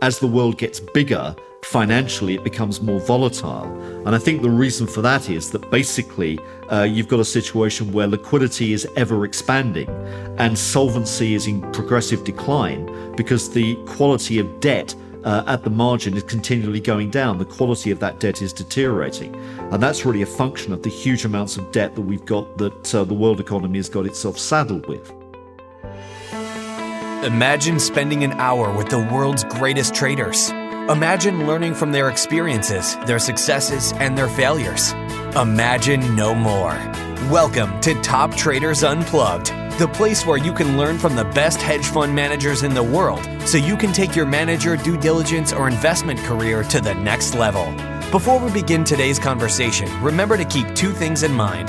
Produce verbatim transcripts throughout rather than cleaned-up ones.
as the world gets bigger, financially it becomes more volatile. And I think the reason for that is that basically uh, you've got a situation where liquidity is ever expanding and solvency is in progressive decline because the quality of debt Uh, at the margin is continually going down. The quality of that debt is deteriorating. And that's really a function of the huge amounts of debt that we've got, that uh, the world economy has got itself saddled with. Imagine spending an hour with the world's greatest traders. Imagine learning from their experiences, their successes, and their failures. Imagine no more. Welcome to Top Traders Unplugged, the place where you can learn from the best hedge fund managers in the world so you can take your manager, due diligence, or investment career to the next level. Before we begin today's conversation, remember to keep two things in mind.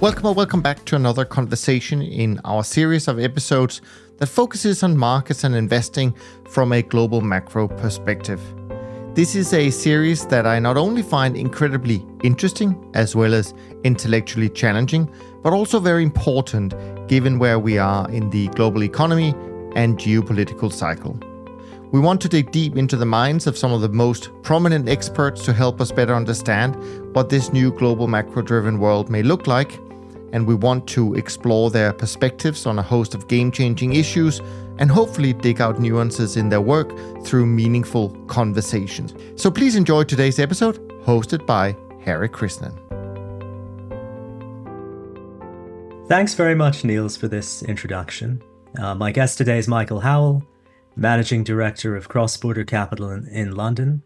Welcome or welcome back to another conversation in our series of episodes that focuses on markets and investing from a global macro perspective. This is a series that I not only find incredibly interesting as well as intellectually challenging, but also very important given where we are in the global economy and geopolitical cycle. We want to dig deep into the minds of some of the most prominent experts to help us better understand what this new global macro-driven world may look like. And we want to explore their perspectives on a host of game-changing issues and hopefully dig out nuances in their work through meaningful conversations. So please enjoy today's episode, hosted by Hari Krishnan. Thanks very much, Niels, for this introduction. Uh, my guest today is Michael Howell, Managing Director of Cross-Border Capital in, in London,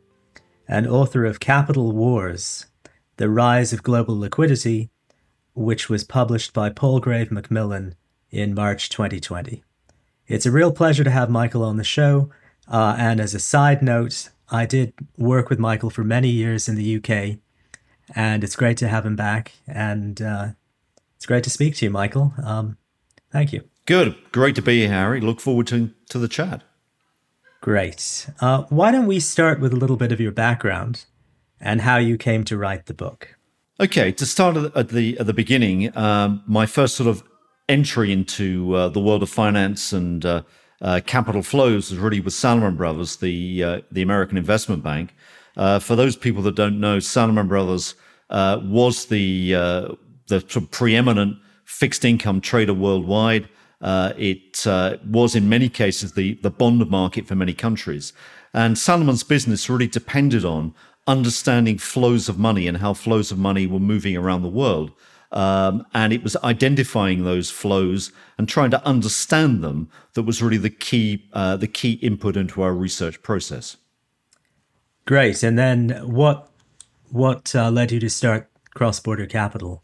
and author of Capital Wars, The Rise of Global Liquidity, which was published by Palgrave Macmillan in March twenty twenty. It's a real pleasure to have Michael on the show. Uh, and as a side note, I did work with Michael for many years in the U K, and it's great to have him back. And uh, it's great to speak to you, Michael. Um, thank you. Good. Great to be here, Hari. Look forward to, to the chat. Great. Uh, why don't we start with a little bit of your background and how you came to write the book? Okay, to start at the at the beginning, um, my first sort of entry into uh, the world of finance and uh, uh, capital flows was really with Salomon Brothers, the uh, the American investment bank. Uh, for those people that don't know, Salomon Brothers uh, was the uh, the sort of preeminent fixed income trader worldwide. Uh, it uh, was in many cases the the bond market for many countries, and Salomon's business really depended on understanding flows of money and how flows of money were moving around the world. Um, and it was identifying those flows and trying to understand them that was really the key uh, the key input into our research process. Great. And then what, what uh, led you to start Cross-Border Capital?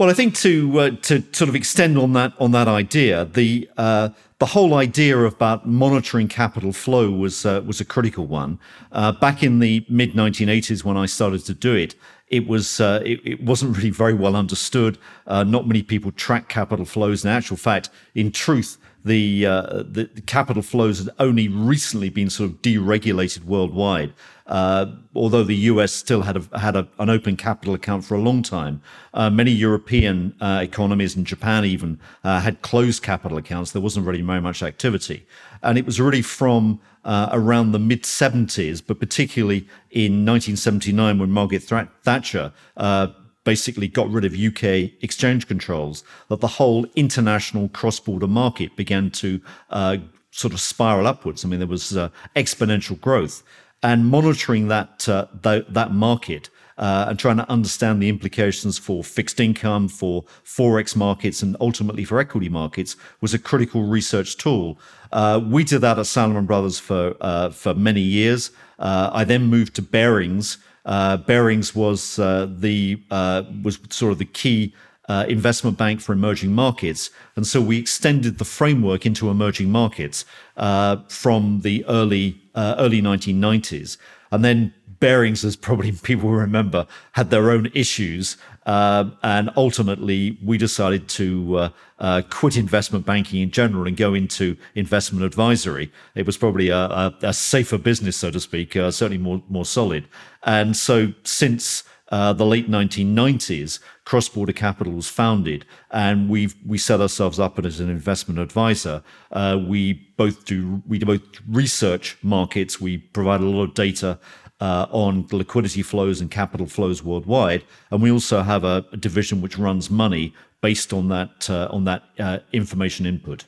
Well, I think to uh, to sort of extend on that on that idea, the uh, the whole idea about monitoring capital flow was uh, was a critical one. Uh, back in the mid nineteen eighties, when I started to do it, it was uh, it, it wasn't really very well understood. Uh, not many people track capital flows. In actual fact, in truth, the uh, the, the capital flows had only recently been sort of deregulated worldwide. Uh, although the U S still had a, had a, an open capital account for a long time, uh, many European uh, economies and Japan even uh, had closed capital accounts. There wasn't really very much activity. And it was really from uh, around the mid-seventies, but particularly in nineteen seventy-nine when Margaret Thatcher uh, basically got rid of U K exchange controls, that the whole international cross-border market began to uh, sort of spiral upwards. I mean, there was uh, exponential growth. And monitoring that uh, th- that market uh, and trying to understand the implications for fixed income, for forex markets, and ultimately for equity markets was a critical research tool. Uh, we did that at Salomon Brothers for uh, for many years. Uh, I then moved to Barings. Uh, Barings was uh, the uh, was sort of the key uh, investment bank for emerging markets. And so we extended the framework into emerging markets uh, from the early uh, early nineteen nineties. And then Barings, as probably people remember, had their own issues. Uh, and ultimately, we decided to uh, uh, quit investment banking in general and go into investment advisory. It was probably a, a, a safer business, so to speak, uh, certainly more, more solid. And so since uh, the late nineteen nineties, Cross-Border Capital was founded, and we've, we set ourselves up as an investment advisor. Uh, we both do we do both research markets. We provide a lot of data Uh, on liquidity flows and capital flows worldwide, and we also have a, a division which runs money based on that uh, on that uh, information input.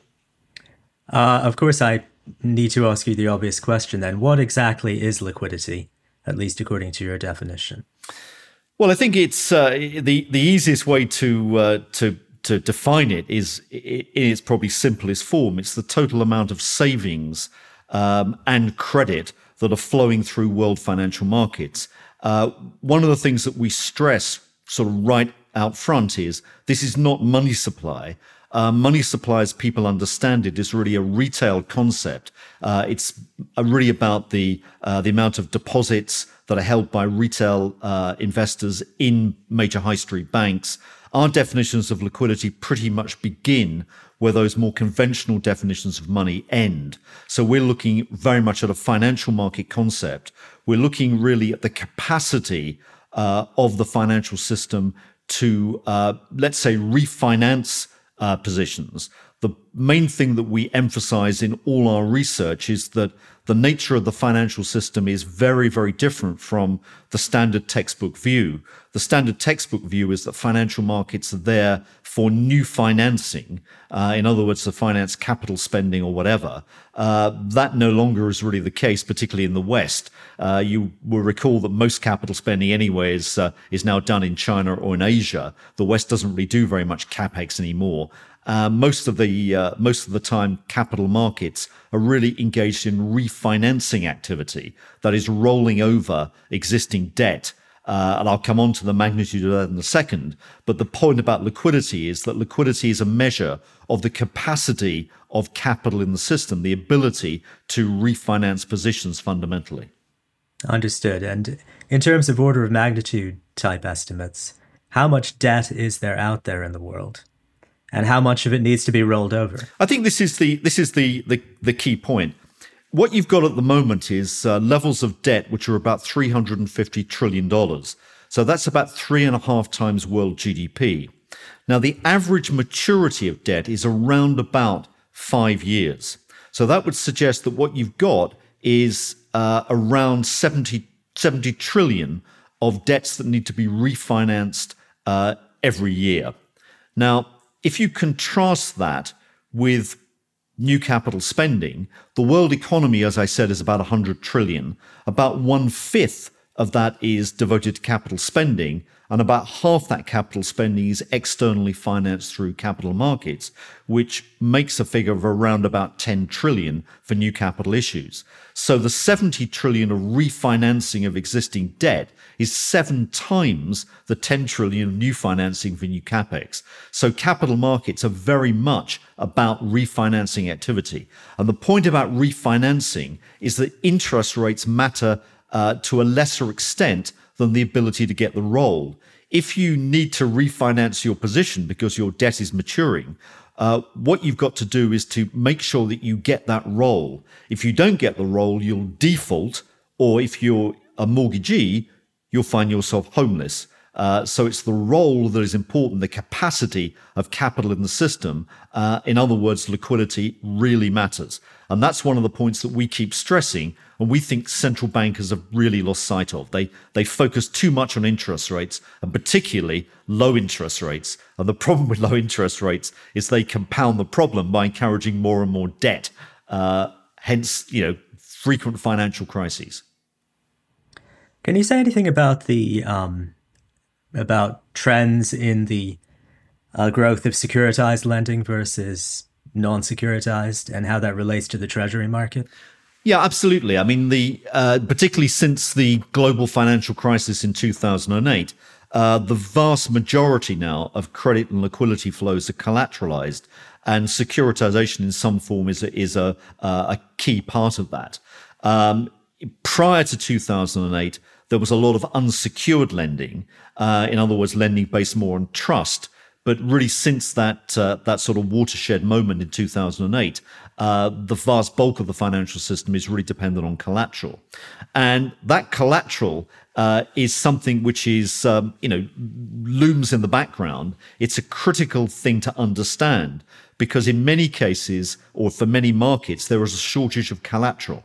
Uh, of course, I need to ask you the obvious question then: what exactly is liquidity, at least according to your definition? Well, I think it's uh, the the easiest way to uh, to to define it is in its probably simplest form. It's the total amount of savings um, and credit that are flowing through world financial markets. Uh, one of the things that we stress sort of right out front is this is not money supply. Uh, money supply, as people understand it, is really a retail concept. Uh, it's really about the uh, the amount of deposits that are held by retail uh, investors in major high street banks. Our definitions of liquidity pretty much begin where those more conventional definitions of money end. So we're looking very much at a financial market concept. We're looking really at the capacity uh, of the financial system to, uh, let's say, refinance uh, positions. The main thing that we emphasize in all our research is that the nature of the financial system is very, very different from the standard textbook view. The standard textbook view is that financial markets are there for new financing. Uh, in other words, to finance capital spending or whatever. Uh, that no longer is really the case, particularly in the West. Uh, you will recall that most capital spending anyway is, uh, is now done in China or in Asia. The West doesn't really do very much CapEx anymore. Uh, most of the uh, most of the time, capital markets are really engaged in refinancing activity, that is rolling over existing debt. Uh, and I'll come on to the magnitude of that in a second. But the point about liquidity is that liquidity is a measure of the capacity of capital in the system, the ability to refinance positions fundamentally. Understood. And in terms of order of magnitude type estimates, how much debt is there out there in the world? And how much of it needs to be rolled over? I think this is the this is the the, the key point. What you've got at the moment is uh, levels of debt which are about three hundred fifty trillion dollars. So that's about three and a half times world G D P. Now, the average maturity of debt is around about five years. So that would suggest that what you've got is uh, around seventy, seventy trillion of debts that need to be refinanced uh, every year. Now, if you contrast that with new capital spending, the world economy, as I said, is about one hundred trillion. About one-fifth of that is devoted to capital spending, and about half that capital spending is externally financed through capital markets, which makes a figure of around about ten trillion for new capital issues. So the seventy trillion of refinancing of existing debt is seven times the ten trillion of new financing for new capex. So capital markets are very much about refinancing activity. And the point about refinancing is that interest rates matter uh, to a lesser extent than the ability to get the roll. If you need to refinance your position because your debt is maturing, uh, what you've got to do is to make sure that you get that roll. If you don't get the roll, you'll default, or if you're a mortgagee, you'll find yourself homeless. Uh, so it's the role that is important, the capacity of capital in the system. Uh, in other words, liquidity really matters. And that's one of the points that we keep stressing, and we think central bankers have really lost sight of. They they focus too much on interest rates, and particularly low interest rates. And the problem with low interest rates is they compound the problem by encouraging more and more debt, uh, hence, you know, frequent financial crises. Can you say anything about the um, about trends in the uh, growth of securitized lending versus non-securitized, and how that relates to the treasury market? Yeah, absolutely. I mean, the uh, particularly since the global financial crisis in two thousand eight, Uh, the vast majority now of credit and liquidity flows are collateralized, and securitization in some form is a, is a, uh, a key part of that. Um, prior to two thousand eight, there was a lot of unsecured lending, uh, in other words, lending based more on trust. But really, since that uh, that sort of watershed moment in two thousand eight, uh, the vast bulk of the financial system is really dependent on collateral, and that collateral uh, is something which is um, you know looms in the background. It's a critical thing to understand because in many cases, or for many markets, there is a shortage of collateral.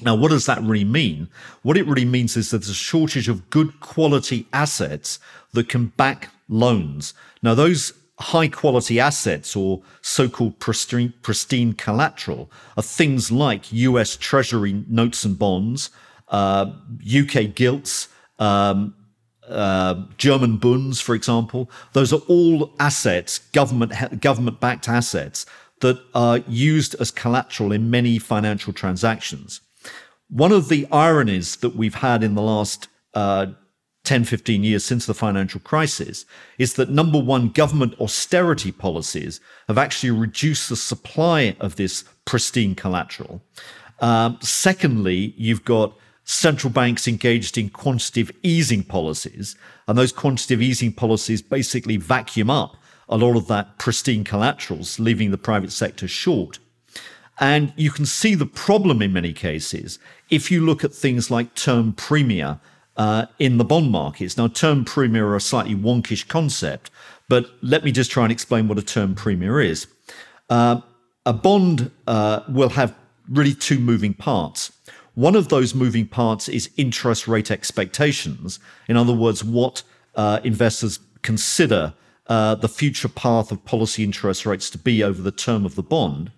Now, what does that really mean? What it really means is that there's a shortage of good quality assets that can back loans. Now, those high quality assets or so-called pristine, pristine collateral are things like U S Treasury notes and bonds, uh, U K gilts, um, uh, German bunds, for example. Those are all assets, government government-backed assets that are used as collateral in many financial transactions. One of the ironies that we've had in the last uh, ten, fifteen years since the financial crisis is that, number one, government austerity policies have actually reduced the supply of this pristine collateral. Um, secondly, you've got central banks engaged in quantitative easing policies, and those quantitative easing policies basically vacuum up a lot of that pristine collaterals, leaving the private sector short. And you can see the problem in many cases if you look at things like term premia uh, in the bond markets. Now, term premia are a slightly wonkish concept, but let me just try and explain what a term premia is. Uh, a bond uh, will have really two moving parts. One of those moving parts is interest rate expectations. In other words, what uh, investors consider uh, the future path of policy interest rates to be over the term of the bond.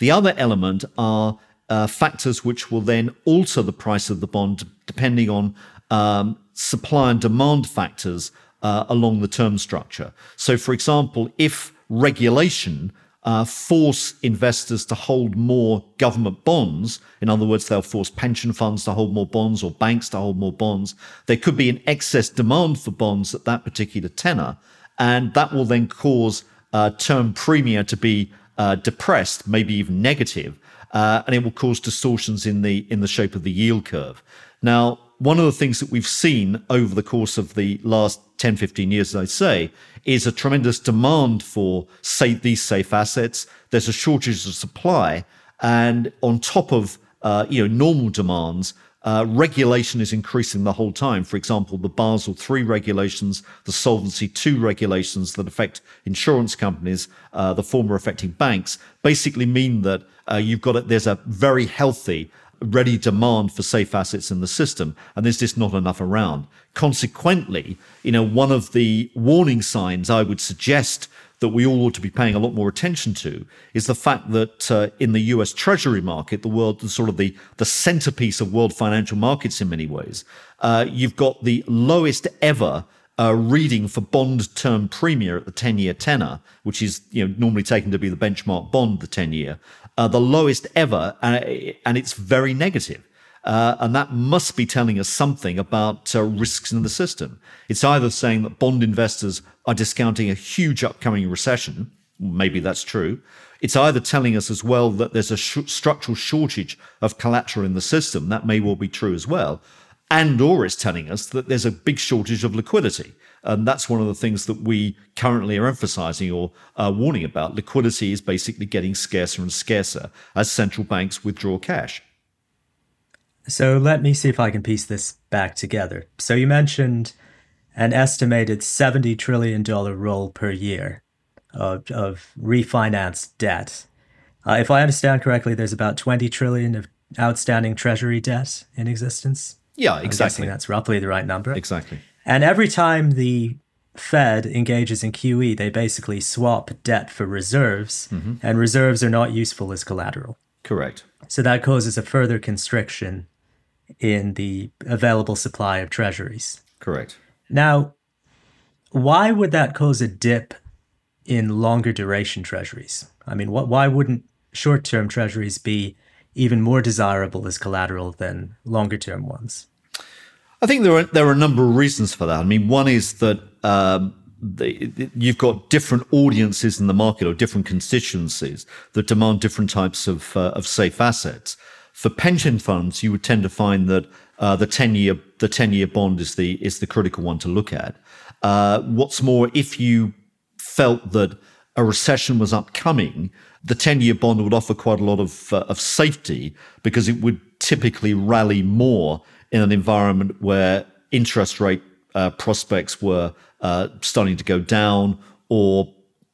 The other element are uh, factors which will then alter the price of the bond depending on um, supply and demand factors uh, along the term structure. So, for example, if regulation uh, force investors to hold more government bonds, in other words, they'll force pension funds to hold more bonds or banks to hold more bonds, there could be an excess demand for bonds at that particular tenor, and that will then cause uh, term premia to be Uh, depressed, maybe even negative, uh, and it will cause distortions in the in the shape of the yield curve. Now, one of the things that we've seen over the course of the last ten, fifteen years, as I say, is a tremendous demand for say, these safe assets. There's a shortage of supply, and on top of uh, you know normal demands, uh, regulation is increasing the whole time. For example, the Basel three regulations, the Solvency two regulations that affect insurance companies, uh, the former affecting banks, basically mean that uh, you've got it. There's a very healthy, ready demand for safe assets in the system, and there's just not enough around. Consequently, you know, one of the warning signs I would suggest that we all ought to be paying a lot more attention to is the fact that uh, in the U S Treasury market, the world, sort of the, the centerpiece of world financial markets in many ways, uh, you've got the lowest ever uh, reading for bond term premia at the ten-year tenor, which is you know normally taken to be the benchmark bond, the ten-year, uh, the lowest ever, and it's very negative. Uh, and that must be telling us something about uh, risks in the system. It's either saying that bond investors are discounting a huge upcoming recession, maybe that's true. It's either telling us as well that there's a sh- structural shortage of collateral in the system, that may well be true as well, and or it's telling us that there's a big shortage of liquidity. And that's one of the things that we currently are emphasizing or uh, warning about. Liquidity is basically getting scarcer and scarcer as central banks withdraw cash. So let me see if I can piece this back together. So you mentioned an estimated seventy trillion dollars roll per year of, of refinanced debt. Uh, if I understand correctly, there's about twenty trillion dollars of outstanding Treasury debt in existence. Yeah, exactly. I'm guessing that's roughly the right number. Exactly. And every time the Fed engages in Q E, they basically swap debt for reserves, mm-hmm. and reserves are not useful as collateral. Correct. So that causes a further constriction in the available supply of treasuries. Correct. Now, why would that cause a dip in longer duration treasuries? I mean, what, why wouldn't short-term treasuries be even more desirable as collateral than longer-term ones? I think there are there are a number of reasons for that. I mean, one is that um, the, you've got different audiences in the market or different constituencies that demand different types of uh, of safe assets. For pension funds, you would tend to find that uh, the ten-year the ten-year bond is the is the critical one to look at. Uh, what's more, if you felt that a recession was upcoming, the ten-year bond would offer quite a lot of uh, of safety because it would typically rally more in an environment where interest rate uh, prospects were uh, starting to go down, or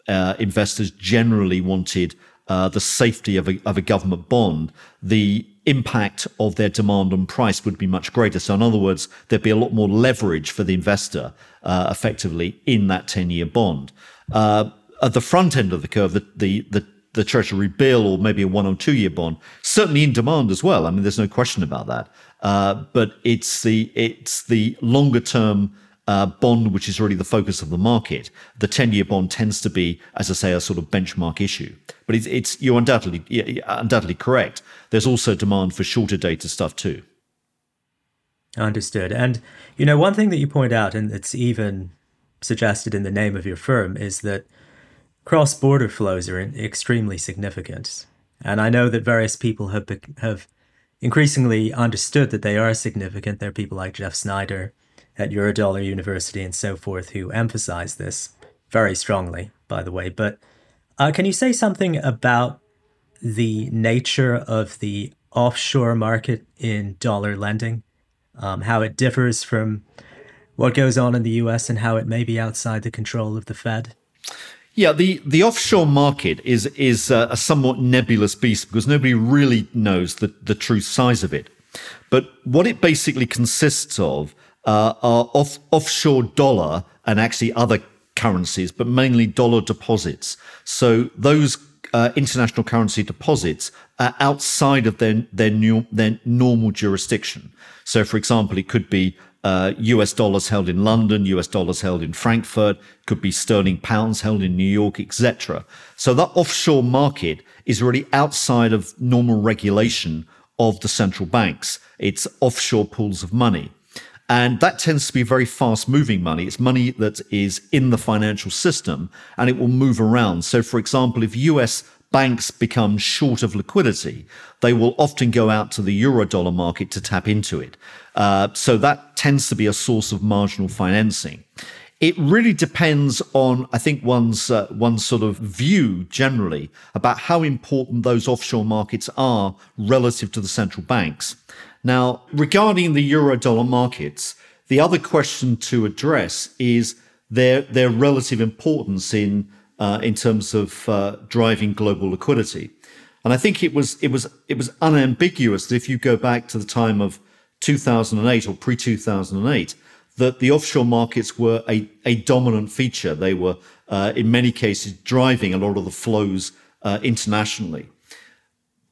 uh, investors generally wanted uh, the safety of a, of a government bond. The impact of their demand on price would be much greater. So in other words, there'd be a lot more leverage for the investor uh, effectively in that ten-year bond. Uh, at the front end of the curve, the the, the the Treasury bill, or maybe a one or two year bond, certainly in demand as well. I mean, there's no question about that. Uh, but it's the it's the longer term uh, bond which is really the focus of the market. The ten-year bond tends to be, as I say, a sort of benchmark issue. But it's it's you're undoubtedly you're undoubtedly correct. There's also demand for shorter dated stuff too. Understood. And you know, one thing that you point out, and it's even suggested in the name of your firm, is that cross-border flows are extremely significant. And I know that various people have have increasingly understood that they are significant. There are people like Jeff Snyder at Eurodollar University and so forth who emphasize this very strongly, by the way. But uh, can you say something about the nature of the offshore market in dollar lending, um, how it differs from what goes on in the U S and how it may be outside the control of the Fed? Yeah, the, the offshore market is is a, a somewhat nebulous beast because nobody really knows the, the true size of it. But what it basically consists of uh, are off, offshore dollar and actually other currencies, but mainly dollar deposits. So those uh, international currency deposits are outside of their their, new, their normal jurisdiction. So, for example, it could be Uh, U S dollars held in London, U S dollars held in Frankfurt, could be sterling pounds held in New York, et cetera. So that offshore market is really outside of normal regulation of the central banks. It's offshore pools of money. And that tends to be very fast-moving money. It's money that is in the financial system, and it will move around. So, for example, if U S banks become short of liquidity, they will often go out to the euro-dollar market to tap into it. Uh, so that tends to be a source of marginal financing. It really depends on, I think, one's uh, one's sort of view generally about how important those offshore markets are relative to the central banks. Now, regarding the euro-dollar markets, the other question to address is their their relative importance in Uh, in terms of uh, driving global liquidity. And I think it was it was it was unambiguous that if you go back to the time of two thousand eight or pre-two thousand eight, that the offshore markets were a, a dominant feature. They were uh, in many cases driving a lot of the flows uh, internationally.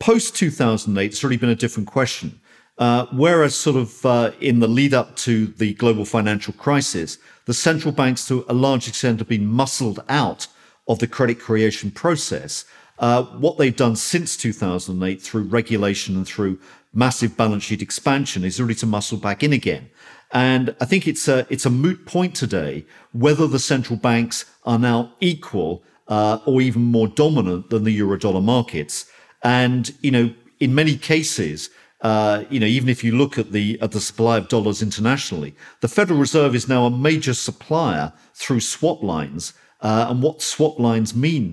Post two thousand eight, it's really been a different question. Uh, whereas sort of uh, in the lead up to the global financial crisis, the central banks to a large extent have been muscled out of the credit creation process. Uh, what they've done since two thousand eight through regulation and through massive balance sheet expansion is really to muscle back in again. And I think it's a, it's a moot point today whether the central banks are now equal uh, or even more dominant than the euro-dollar markets. And, you know, in many cases, Uh, you know, even if you look at the at the supply of dollars internationally, the Federal Reserve is now a major supplier through swap lines. Uh, and what swap lines mean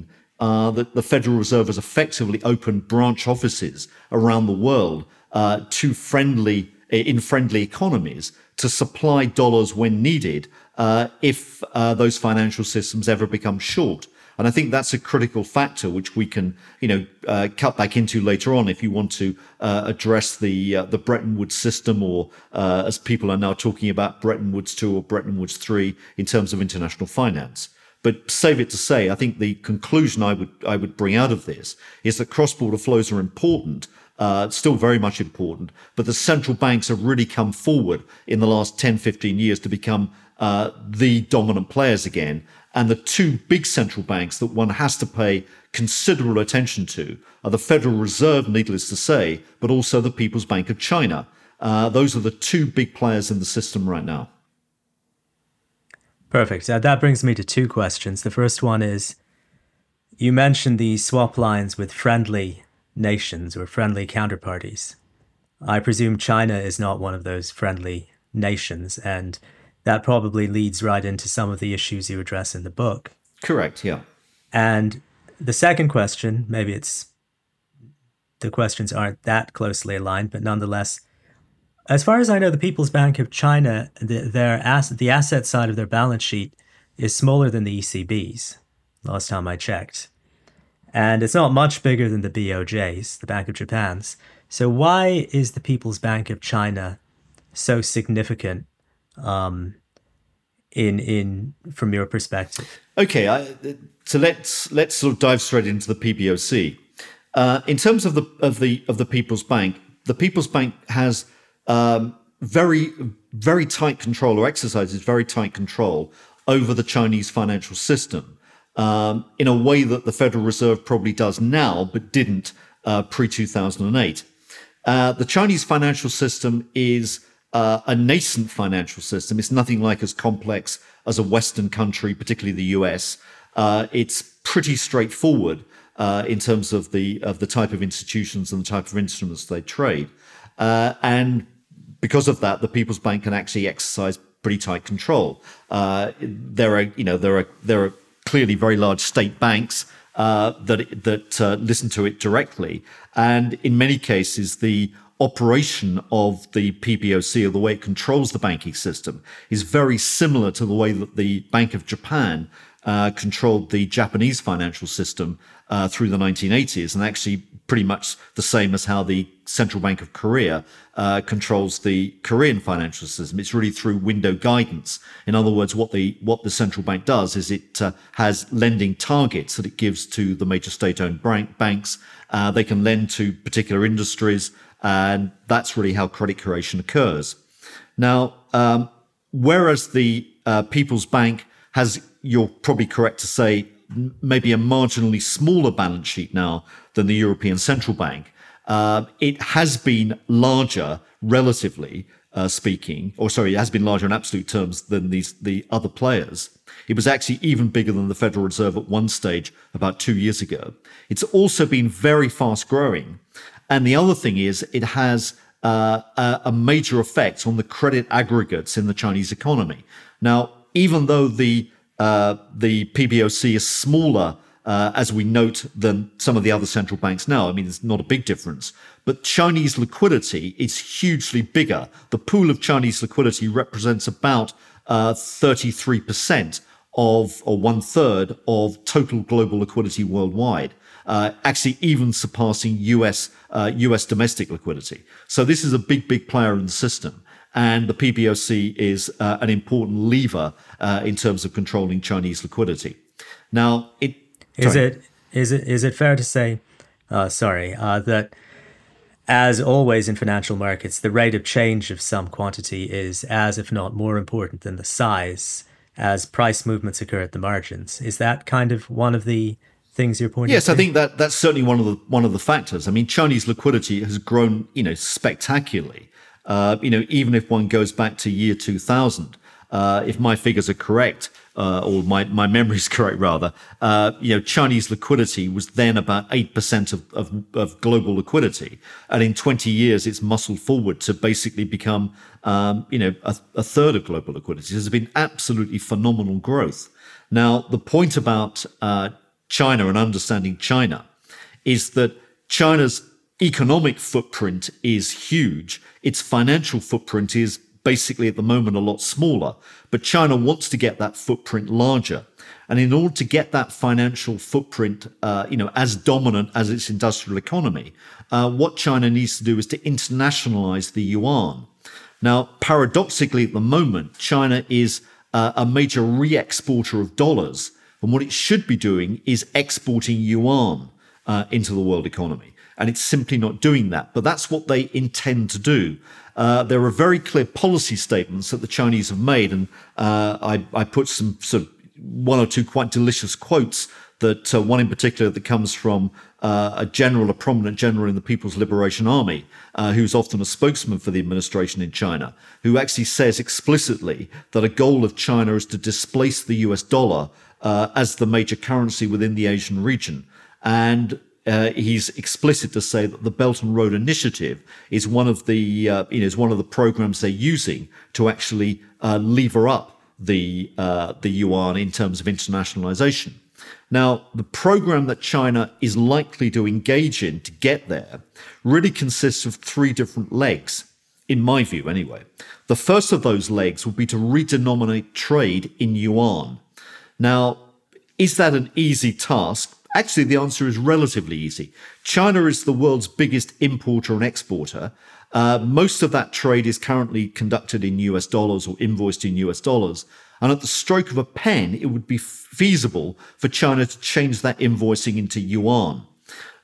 uh, that the Federal Reserve has effectively opened branch offices around the world uh, to friendly in friendly economies to supply dollars when needed uh, if uh, those financial systems ever become short. And I think that's a critical factor which we can, you know, uh, cut back into later on if you want to uh, address the uh, the Bretton Woods system, or uh, as people are now talking about, Bretton Woods two or Bretton Woods three in terms of international finance. But save it to say, I think the conclusion I would I would bring out of this is that cross-border flows are important, uh, still very much important, but the central banks have really come forward in the last ten, fifteen years to become uh, the dominant players again. And the two big central banks that one has to pay considerable attention to are the Federal Reserve, needless to say, but also the People's Bank of China. Uh, those are the two big players in the system right now. Perfect. Uh, that brings me to two questions. The first one is, you mentioned the swap lines with friendly nations or friendly counterparties. I presume China is not one of those friendly nations, and that probably leads right into some of the issues you address in the book. Correct, yeah. And the second question, maybe it's the questions aren't that closely aligned, but nonetheless, as far as I know, the People's Bank of China, the, their ass, the asset side of their balance sheet is smaller than the E C B's, last time I checked. And it's not much bigger than the B O J's, the Bank of Japan's. So why is the People's Bank of China so significant um, in in from your perspective? Okay, I, so let's let's sort of dive straight into the P B O C. Uh, in terms of the of the of the People's Bank, the People's Bank has um, very very tight control, or exercises very tight control over the Chinese financial system um, in a way that the Federal Reserve probably does now, but didn't uh, pre two thousand eight. Uh, the Chinese financial system is uh, a nascent financial system. It's nothing like as complex as a Western country, particularly the U S. Uh, it's pretty straightforward uh, in terms of the of the type of institutions and the type of instruments they trade. Uh, and because of that, the People's Bank can actually exercise pretty tight control. Uh, there are, you know, there are there are clearly very large state banks Uh, that that uh, listen to it directly, and in many cases, the operation of the P B O C, or the way it controls the banking system, is very similar to the way that the Bank of Japan uh, controlled the Japanese financial system uh, through the nineteen eighties, and actually pretty much the same as how the Central Bank of Korea uh, controls the Korean financial system. It's really through window guidance. In other words, what the what the central bank does is it uh, has lending targets that it gives to the major state-owned bank, banks. Uh, they can lend to particular industries, and that's really how credit creation occurs. Now, um, whereas the uh, People's Bank has, you're probably correct to say, maybe a marginally smaller balance sheet now than the European Central Bank, Uh, it has been larger, relatively uh, speaking, or sorry, it has been larger in absolute terms than these the other players. It was actually even bigger than the Federal Reserve at one stage about two years ago. It's also been very fast growing. And the other thing is it has uh, a, a major effect on the credit aggregates in the Chinese economy. Now, even though the, uh, the P B O C is smaller, Uh, as we note, than some of the other central banks now. I mean, it's not a big difference. But Chinese liquidity is hugely bigger. The pool of Chinese liquidity represents about uh, thirty-three percent of, or one third of total global liquidity worldwide, uh, actually even surpassing U S uh, U S domestic liquidity. So this is a big, big player in the system. And the P B O C is uh, an important lever uh, in terms of controlling Chinese liquidity. Now, it Is it is it is it fair to say, uh, sorry, uh, that as always in financial markets, the rate of change of some quantity is as, if not more important than the size, as price movements occur at the margins? Is that kind of one of the things you're pointing? Yes, to? Yes, I think that that's certainly one of the one of the factors. I mean, Chinese liquidity has grown, you know, spectacularly. Uh, you know, even if one goes back to year two thousand, uh, if my figures are correct. Uh, or my, my memory is correct, rather, uh, you know, Chinese liquidity was then about eight percent of, of, of global liquidity. And in twenty years, it's muscled forward to basically become, um, you know, a, a third of global liquidity. There's been absolutely phenomenal growth. Now, the point about uh, China and understanding China is that China's economic footprint is huge. Its financial footprint is basically at the moment a lot smaller, but China wants to get that footprint larger. And in order to get that financial footprint, uh, you know, as dominant as its industrial economy, uh, what China needs to do is to internationalize the yuan. Now, paradoxically, at the moment, China is uh, a major re-exporter of dollars. And what it should be doing is exporting yuan uh, into the world economy. And it's simply not doing that. But that's what they intend to do. Uh, there are very clear policy statements that the Chinese have made, and uh, I, I put some sort of one or two quite delicious quotes. That uh, one in particular that comes from uh, a general, a prominent general in the People's Liberation Army, uh, who's often a spokesman for the administration in China, who actually says explicitly that a goal of China is to displace the U S dollar uh, as the major currency within the Asian region. And Uh, he's explicit to say that the Belt and Road Initiative is one of the uh, you know, is one of the programs they're using to actually uh, lever up the uh, the yuan in terms of internationalization. Now, the program that China is likely to engage in to get there really consists of three different legs, in my view anyway. The first of those legs would be to redenominate trade in yuan. Now, is that an easy task? Actually, the answer is relatively easy. China is the world's biggest importer and exporter. Uh, most of that trade is currently conducted in U S dollars or invoiced in U S dollars. And at the stroke of a pen, it would be feasible for China to change that invoicing into yuan.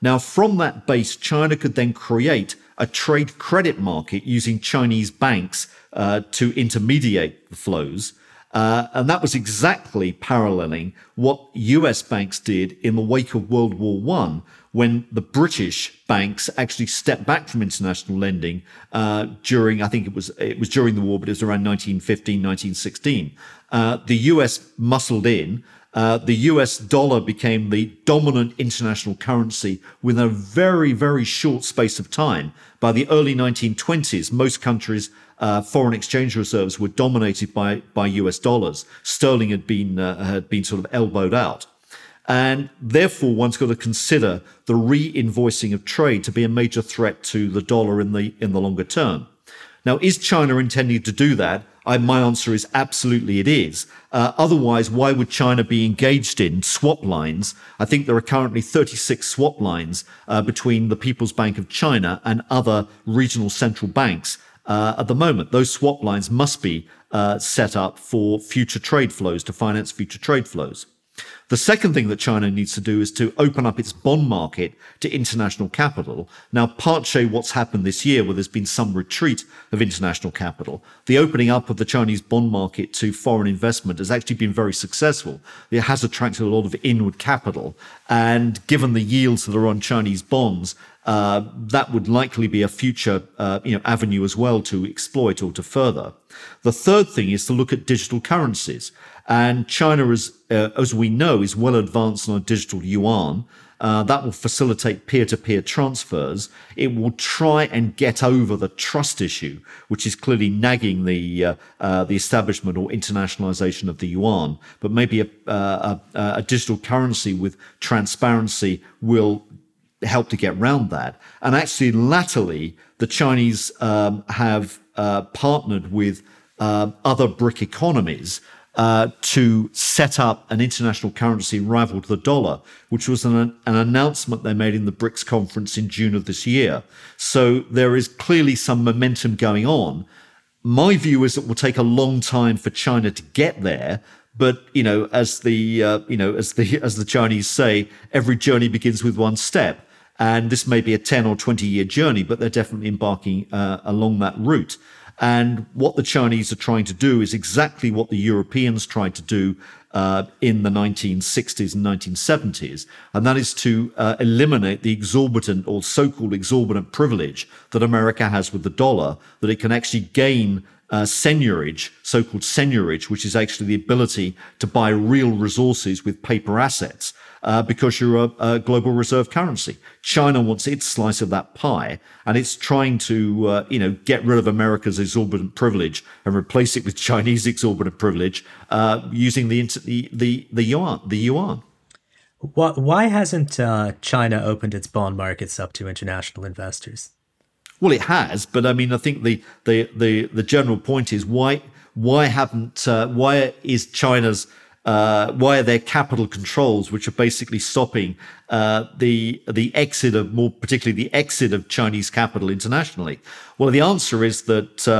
Now, from that base, China could then create a trade credit market using Chinese banks uh, to intermediate the flows. Uh, and that was exactly paralleling what U S banks did in the wake of World War One, when the British banks actually stepped back from international lending uh, during, I think it was it was during the war, but it was around nineteen fifteen, nineteen sixteen. Uh, the U S muscled in. Uh, the U S dollar became the dominant international currency within a very, very short space of time. By the early nineteen twenties, most countries' uh, foreign exchange reserves were dominated by, by U S dollars. Sterling had been uh, had been sort of elbowed out. And therefore, one's got to consider the re-invoicing of trade to be a major threat to the dollar in the in the longer term. Now, is China intending to do that? I, my answer is absolutely it is. Uh, otherwise, why would China be engaged in swap lines? I think there are currently thirty-six swap lines uh, between the People's Bank of China and other regional central banks uh, at the moment. Those swap lines must be uh, set up for future trade flows, to finance future trade flows. The second thing that China needs to do is to open up its bond market to international capital. Now, partly what's happened this year, where there's been some retreat of international capital, the opening up of the Chinese bond market to foreign investment has actually been very successful. It has attracted a lot of inward capital. And given the yields that are on Chinese bonds, uh, that would likely be a future uh, you know, avenue as well to exploit or to further. The third thing is to look at digital currencies. And China, is, uh, as we know, is well advanced on a digital yuan. Uh, that will facilitate peer-to-peer transfers. It will try and get over the trust issue, which is clearly nagging the uh, uh, the establishment or internationalization of the yuan. But maybe a, uh, a, a digital currency with transparency will help to get round that. And actually, latterly, the Chinese um, have uh, partnered with uh, other BRIC economies Uh, to set up an international currency rival to the dollar, which was an, an announcement they made in the BRICS conference in June of this year. So there is clearly some momentum going on. My view is it will take a long time for China to get there, but you know, as the uh, you know, as the as the Chinese say, every journey begins with one step, and this may be a ten or twenty year journey, but they're definitely embarking uh, along that route. And what the Chinese are trying to do is exactly what the Europeans tried to do uh, in the nineteen sixties and nineteen seventies, and that is to uh, eliminate the exorbitant or so-called exorbitant privilege that America has with the dollar, that it can actually gain uh, seigniorage, so-called seigniorage, which is actually the ability to buy real resources with paper assets uh, because you're a, a global reserve currency. China wants its slice of that pie, and it's trying to, uh, you know, get rid of America's exorbitant privilege and replace it with Chinese exorbitant privilege uh, using the, the the the yuan. The yuan. Why, why hasn't uh, China opened its bond markets up to international investors? Well, it has, but I mean, I think the the the, the general point is why why haven't uh, why is China's Uh, why are there capital controls, which are basically stopping uh, the the exit of, more particularly the exit of Chinese capital internationally? Well, the answer is that uh,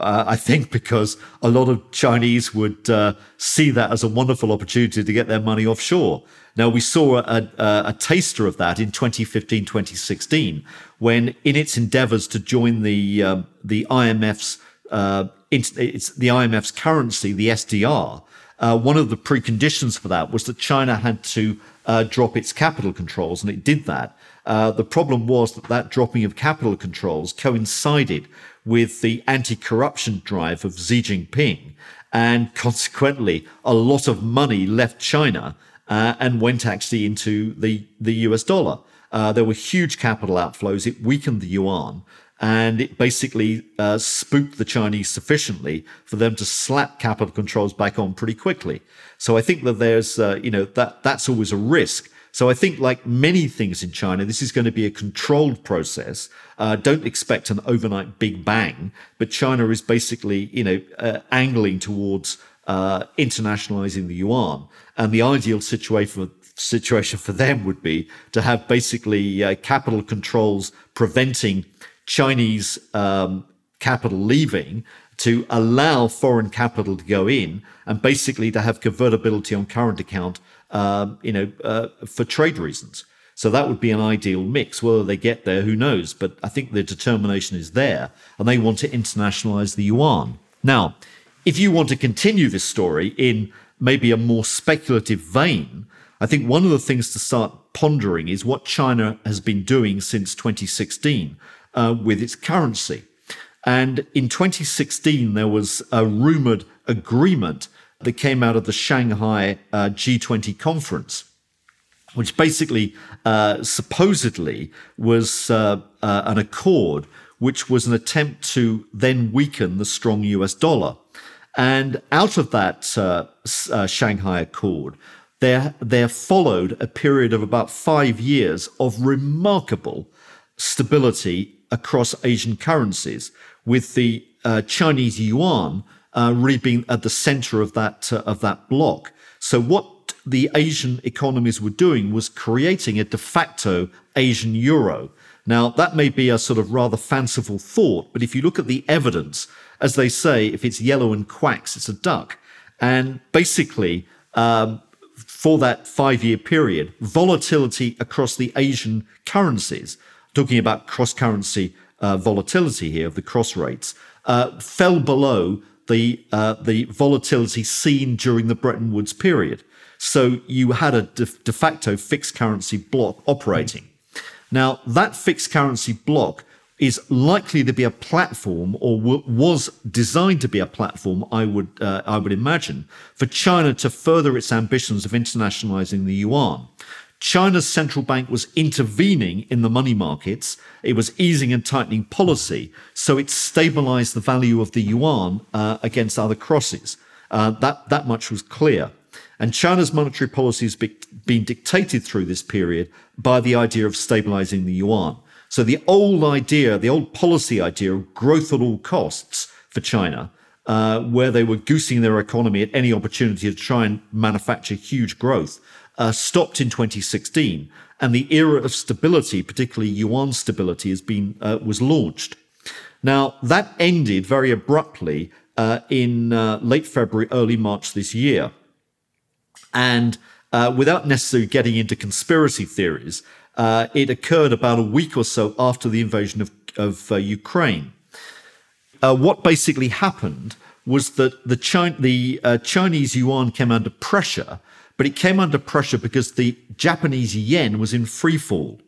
uh, I think because a lot of Chinese would uh, see that as a wonderful opportunity to get their money offshore. Now, we saw a, a, a taster of that in twenty fifteen, twenty sixteen, when in its endeavors to join the um, the I M F's uh, it's the I M F's currency, the S D R. uh, one of the preconditions for that was that China had to uh, drop its capital controls, and it did that. Uh, the problem was that that dropping of capital controls coincided with the anti-corruption drive of Xi Jinping, and consequently a lot of money left China uh, and went actually into the, the U S dollar. Uh, there were huge capital outflows. It weakened the yuan, and it basically uh, spooked the Chinese sufficiently for them to slap capital controls back on pretty quickly. So I think that there's, uh, you know, that that's always a risk. So I think, like many things in China, this is going to be a controlled process. Uh, don't expect an overnight big bang, but China is basically, you know, uh, angling towards uh, internationalizing the yuan. And the ideal situation situation for them would be to have basically uh, capital controls preventing Chinese um, capital leaving, to allow foreign capital to go in, and basically to have convertibility on current account, Um, you know, uh, for trade reasons. So that would be an ideal mix. Whether they get there, who knows? But I think the determination is there, and they want to internationalize the yuan. Now, if you want to continue this story in maybe a more speculative vein, I think one of the things to start pondering is what China has been doing since twenty sixteen uh, with its currency. And in twenty sixteen, there was a rumored agreement that came out of the Shanghai uh, G twenty conference, which basically uh, supposedly was uh, uh, an accord which was an attempt to then weaken the strong U S dollar. And out of that uh, uh, Shanghai Accord, there, there followed a period of about five years of remarkable stability across Asian currencies, with the uh, Chinese yuan Uh, really being at the center of that uh, of that block. So what the Asian economies were doing was creating a de facto Asian euro. Now, that may be a sort of rather fanciful thought, but if you look at the evidence, as they say, if it's yellow and quacks, it's a duck. And basically, um, for that five-year period, volatility across the Asian currencies, talking about cross-currency uh, volatility here of the cross rates, uh, fell below the uh, the volatility seen during the Bretton Woods period. So you had a de, de facto fixed currency block operating. Now, that fixed currency block is likely to be a platform, or w- was designed to be a platform, I would uh, I would imagine, for China to further its ambitions of internationalizing the yuan. China's central bank was intervening in the money markets. It was easing and tightening policy, so it stabilized the value of the yuan uh, against other crosses. Uh, that, that much was clear. And China's monetary policy has be, been dictated through this period by the idea of stabilizing the yuan. So the old idea, the old policy idea of growth at all costs for China, uh, where they were goosing their economy at any opportunity to try and manufacture huge growth, Uh, stopped in twenty sixteen, and the era of stability, particularly yuan stability, has been uh, was launched. Now, that ended very abruptly uh, in uh, late February, early March this year. And uh, without necessarily getting into conspiracy theories, uh, it occurred about a week or so after the invasion of, of uh, Ukraine. Uh, what basically happened was that the, Chi- the uh, Chinese yuan came under pressure. But it came under pressure because the Japanese yen was in free fall,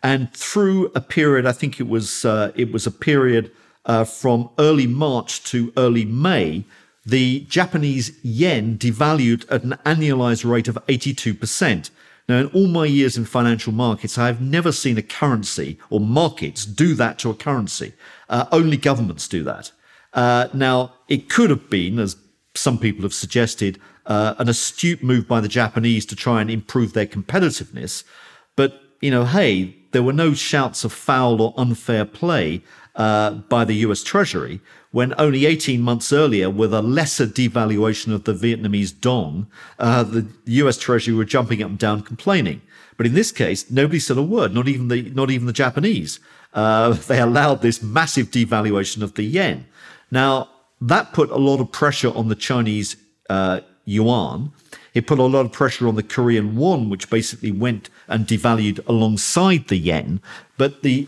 and through a period, I think it was uh, it was a period uh, from early March to early May, the Japanese yen devalued at an annualized rate of eighty-two percent. Now, in all my years in financial markets, I have never seen a currency or markets do that to a currency. Uh, only governments do that. Uh, now, it could have been, as some people have suggested, Uh, an astute move by the Japanese to try and improve their competitiveness. But, you know, hey, there were no shouts of foul or unfair play uh, by the U S Treasury, when only eighteen months earlier, with a lesser devaluation of the Vietnamese dong, uh, the U S Treasury were jumping up and down complaining. But in this case, nobody said a word, not even the, not even the Japanese. Uh, they allowed this massive devaluation of the yen. Now, that put a lot of pressure on the Chinese uh yuan. It put a lot of pressure on the Korean won, which basically went and devalued alongside the yen. But the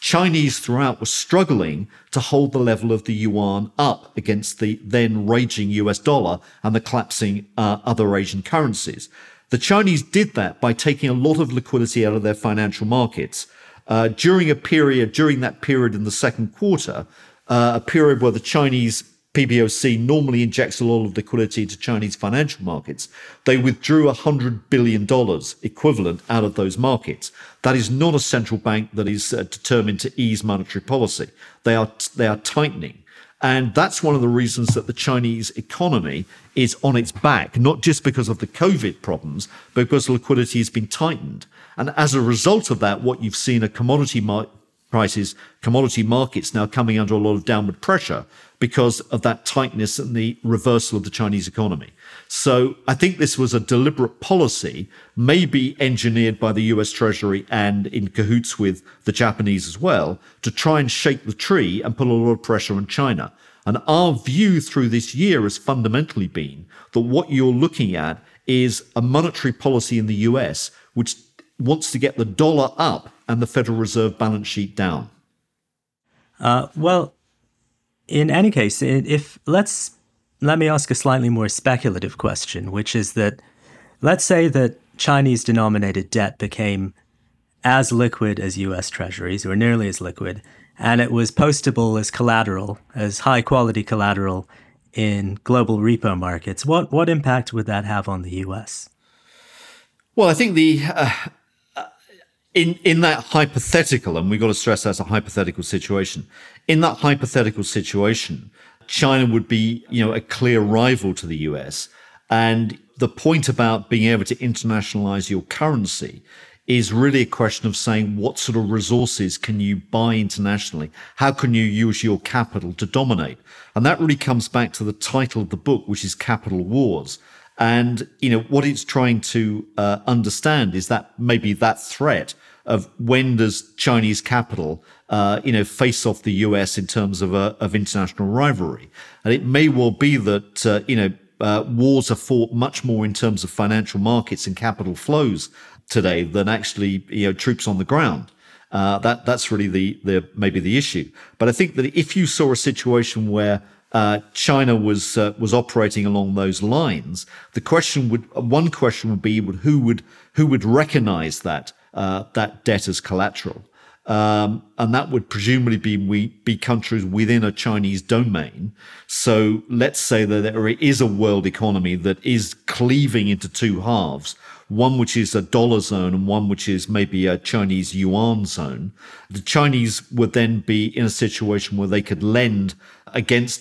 Chinese throughout were struggling to hold the level of the yuan up against the then raging U S dollar and the collapsing uh, other Asian currencies. The Chinese did that by taking a lot of liquidity out of their financial markets. Uh, during a period, during that period in the second quarter, uh, a period where the Chinese P B O C normally injects a lot of liquidity into Chinese financial markets, they withdrew one hundred billion dollars equivalent out of those markets. That is not a central bank that is uh, determined to ease monetary policy. They are, they are tightening. And that's one of the reasons that the Chinese economy is on its back, not just because of the COVID problems, but because liquidity has been tightened. And as a result of that, what you've seen are commodity mar- prices, commodity markets now coming under a lot of downward pressure because of that tightness and the reversal of the Chinese economy. So I think this was a deliberate policy, maybe engineered by the U S Treasury and in cahoots with the Japanese as well, to try and shake the tree and put a lot of pressure on China. And our view through this year has fundamentally been that what you're looking at is a monetary policy in the U S which wants to get the dollar up and the Federal Reserve balance sheet down. Uh, well, in any case, if let's let me ask a slightly more speculative question, which is that let's say that Chinese denominated debt became as liquid as U S treasuries, or nearly as liquid, and it was postable as collateral, as high quality collateral in global repo markets. What what impact would that have on the U S? Well, I think the uh, in in that hypothetical, and we've got to stress that's a hypothetical situation. In that hypothetical situation, China would be, you know, a clear rival to the U S. And the point about being able to internationalize your currency is really a question of saying what sort of resources can you buy internationally? How can you use your capital to dominate? And that really comes back to the title of the book, which is Capital Wars. And, you know, what it's trying to uh, understand is that maybe that threat of when does Chinese capital, uh, you know, face off the U S in terms of uh, of international rivalry. And it may well be that, uh, you know, uh, wars are fought much more in terms of financial markets and capital flows today than actually, you know, troops on the ground. Uh, that that's really the, the maybe the issue. But I think that if you saw a situation where Uh, China was uh, was operating along those lines, the question would one question would be would, who would who would recognize that uh, that debt as collateral, um, and that would presumably be we, be countries within a Chinese domain. So let's say that there is a world economy that is cleaving into two halves. One which is a dollar zone and one which is maybe a Chinese yuan zone. The Chinese would then be in a situation where they could lend against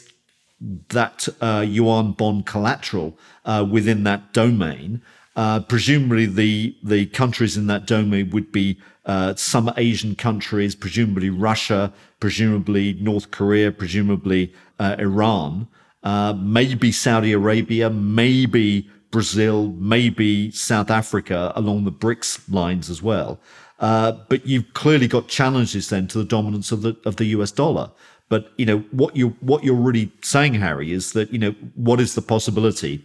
that uh, yuan bond collateral uh, within that domain. Uh, presumably the the countries in that domain would be uh, some Asian countries, presumably Russia, presumably North Korea, presumably uh, Iran, uh, maybe Saudi Arabia, maybe Brazil, maybe South Africa along the BRICS lines as well. Uh, but you've clearly got challenges then to the dominance of the of the U S dollar. But, you know, what you what you're really saying, Harry, is that, you know, what is the possibility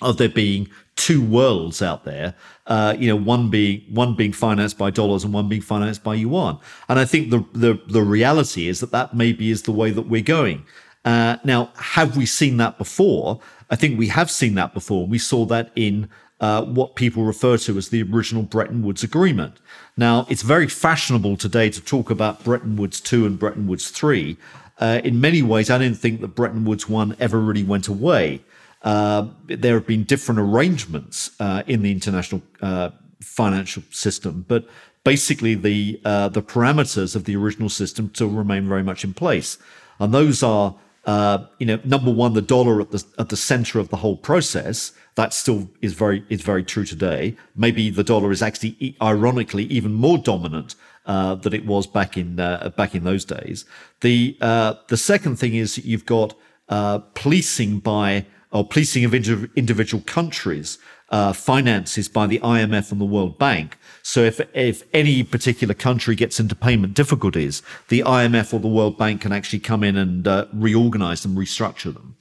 of there being two worlds out there? Uh, you know, one being one being financed by dollars and one being financed by yuan. And I think the the, the reality is that that maybe is the way that we're going. Uh, now, have we seen that before? I think we have seen that before. We saw that in uh, what people refer to as the original Bretton Woods agreement. Now, it's very fashionable today to talk about Bretton Woods two and Bretton Woods three. Uh, in many ways, I don't think that Bretton Woods one ever really went away. Uh, there have been different arrangements uh, in the international uh, financial system, but basically the uh, the parameters of the original system still remain very much in place. And those are Uh, you know, number one, the dollar at the at the center of the whole process. That still is very is very true today. Maybe the dollar is actually, ironically, even more dominant uh, than it was back in uh, back in those days. The uh, the second thing is you've got uh, policing by or policing of indiv- individual countries' uh, finances by the I M F and the World Bank. So if if any particular country gets into payment difficulties, the I M F or the World Bank can actually come in and uh, reorganize them, restructure them.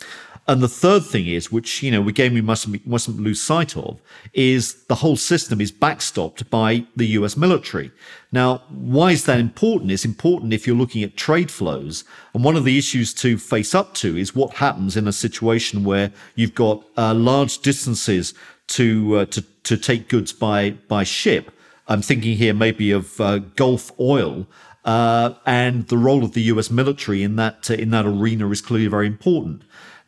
And the third thing is, which, you know, again, we mustn't, mustn't lose sight of, is the whole system is backstopped by the U S military. Now, why is that important? It's important if you're looking at trade flows. And one of the issues to face up to is what happens in a situation where you've got uh, large distances to, uh, to to take goods by by ship. I'm thinking here maybe of uh, Gulf oil. Uh, and the role of the U S military in that uh, in that arena is clearly very important.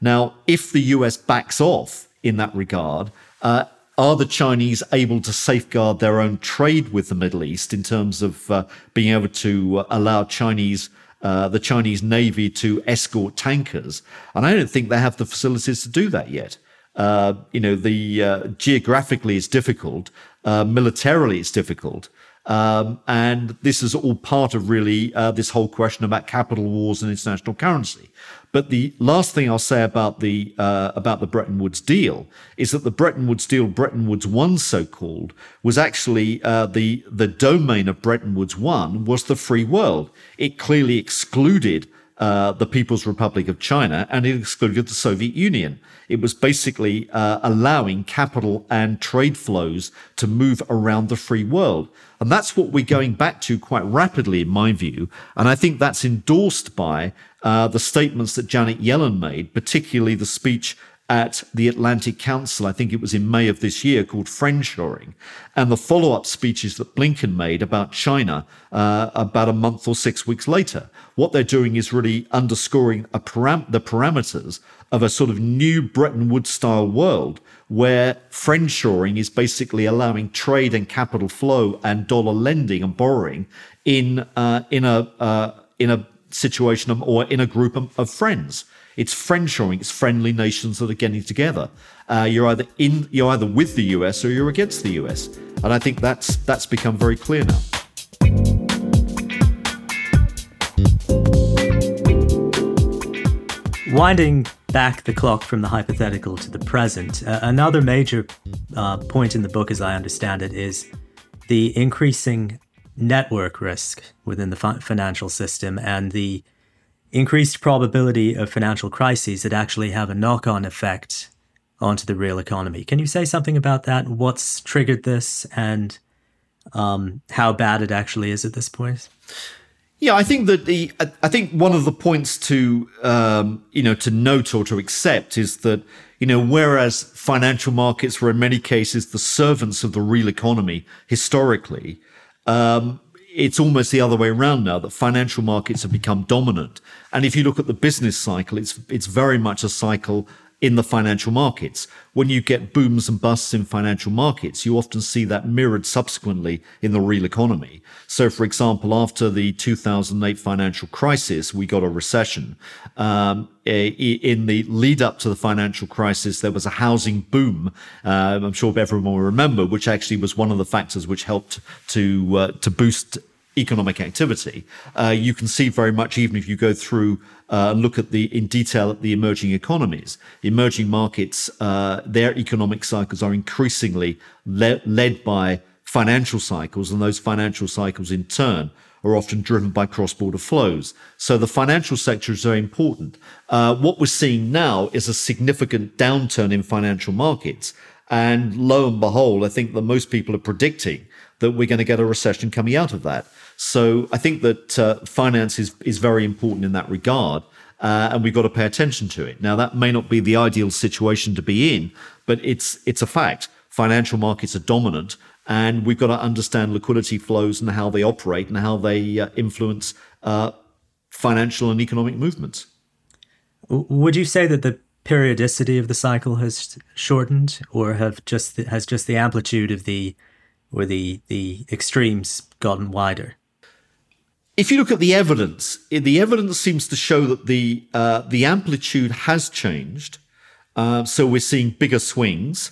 Now, if the U S backs off in that regard, uh, are the Chinese able to safeguard their own trade with the Middle East in terms of uh, being able to uh, allow Chinese uh, the Chinese Navy to escort tankers? And I don't think they have the facilities to do that yet. Uh, you know, the uh, geographically it's difficult, uh, militarily it's difficult. Um, and this is all part of really uh, this whole question about capital wars and international currency. But the last thing I'll say about the uh, about the Bretton Woods deal is that the Bretton Woods deal, Bretton Woods one, so-called, was actually uh, the the domain of Bretton Woods one was the free world. It clearly excluded uh, the People's Republic of China, and it excluded the Soviet Union. It was basically uh, allowing capital and trade flows to move around the free world. And that's what we're going back to quite rapidly, in my view. And I think that's endorsed by uh, the statements that Janet Yellen made, particularly the speech at the Atlantic Council, I think it was in May of this year, called Friendshoring, and the follow-up speeches that Blinken made about China uh, about a month or six weeks later. What they're doing is really underscoring a param- the parameters of a sort of new Bretton Woods-style world where friendshoring is basically allowing trade and capital flow and dollar lending and borrowing in uh, in a uh, in a situation or in a group of friends. It's friendshoring. It's friendly nations that are getting together. Uh, you're either in, you're either with the U S or you're against the U S, and I think that's that's become very clear now. Winding back the clock from the hypothetical to the present, uh, another major uh, point in the book, as I understand it, is the increasing network risk within the fi- financial system and the increased probability of financial crises that actually have a knock-on effect onto the real economy. Can you say something about that? What's triggered this and um, how bad it actually is at this point? Yeah, I think that the I think one of the points to um, you know to note or to accept is that you know whereas financial markets were in many cases the servants of the real economy historically, um, it's almost the other way around now, that financial markets have become dominant. And if you look at the business cycle, it's it's very much a cycle in the financial markets. When you get booms and busts in financial markets, you often see that mirrored subsequently in the real economy. So, for example, after the two thousand eight financial crisis, we got a recession. Um, in the lead up to the financial crisis, there was a housing boom, uh, I'm sure everyone will remember, which actually was one of the factors which helped to uh, to boost economic activity. Uh, you can see very much, even if you go through uh, look at the in detail at the emerging economies, emerging markets, uh, their economic cycles are increasingly le- led by financial cycles, and those financial cycles in turn are often driven by cross-border flows. So the financial sector is very important. Uh, what we're seeing now is a significant downturn in financial markets, and lo and behold, I think that most people are predicting that we're going to get a recession coming out of that. So I think that uh, finance is, is very important in that regard, uh, and we've got to pay attention to it. Now, that may not be the ideal situation to be in, but it's it's a fact. Financial markets are dominant, and we've got to understand liquidity flows and how they operate and how they uh, influence uh, financial and economic movements. Would you say that the periodicity of the cycle has shortened, or have just has just the amplitude of the or the the extremes gotten wider? If you look at the evidence, the evidence seems to show that the uh, the amplitude has changed. Uh, so we're seeing bigger swings,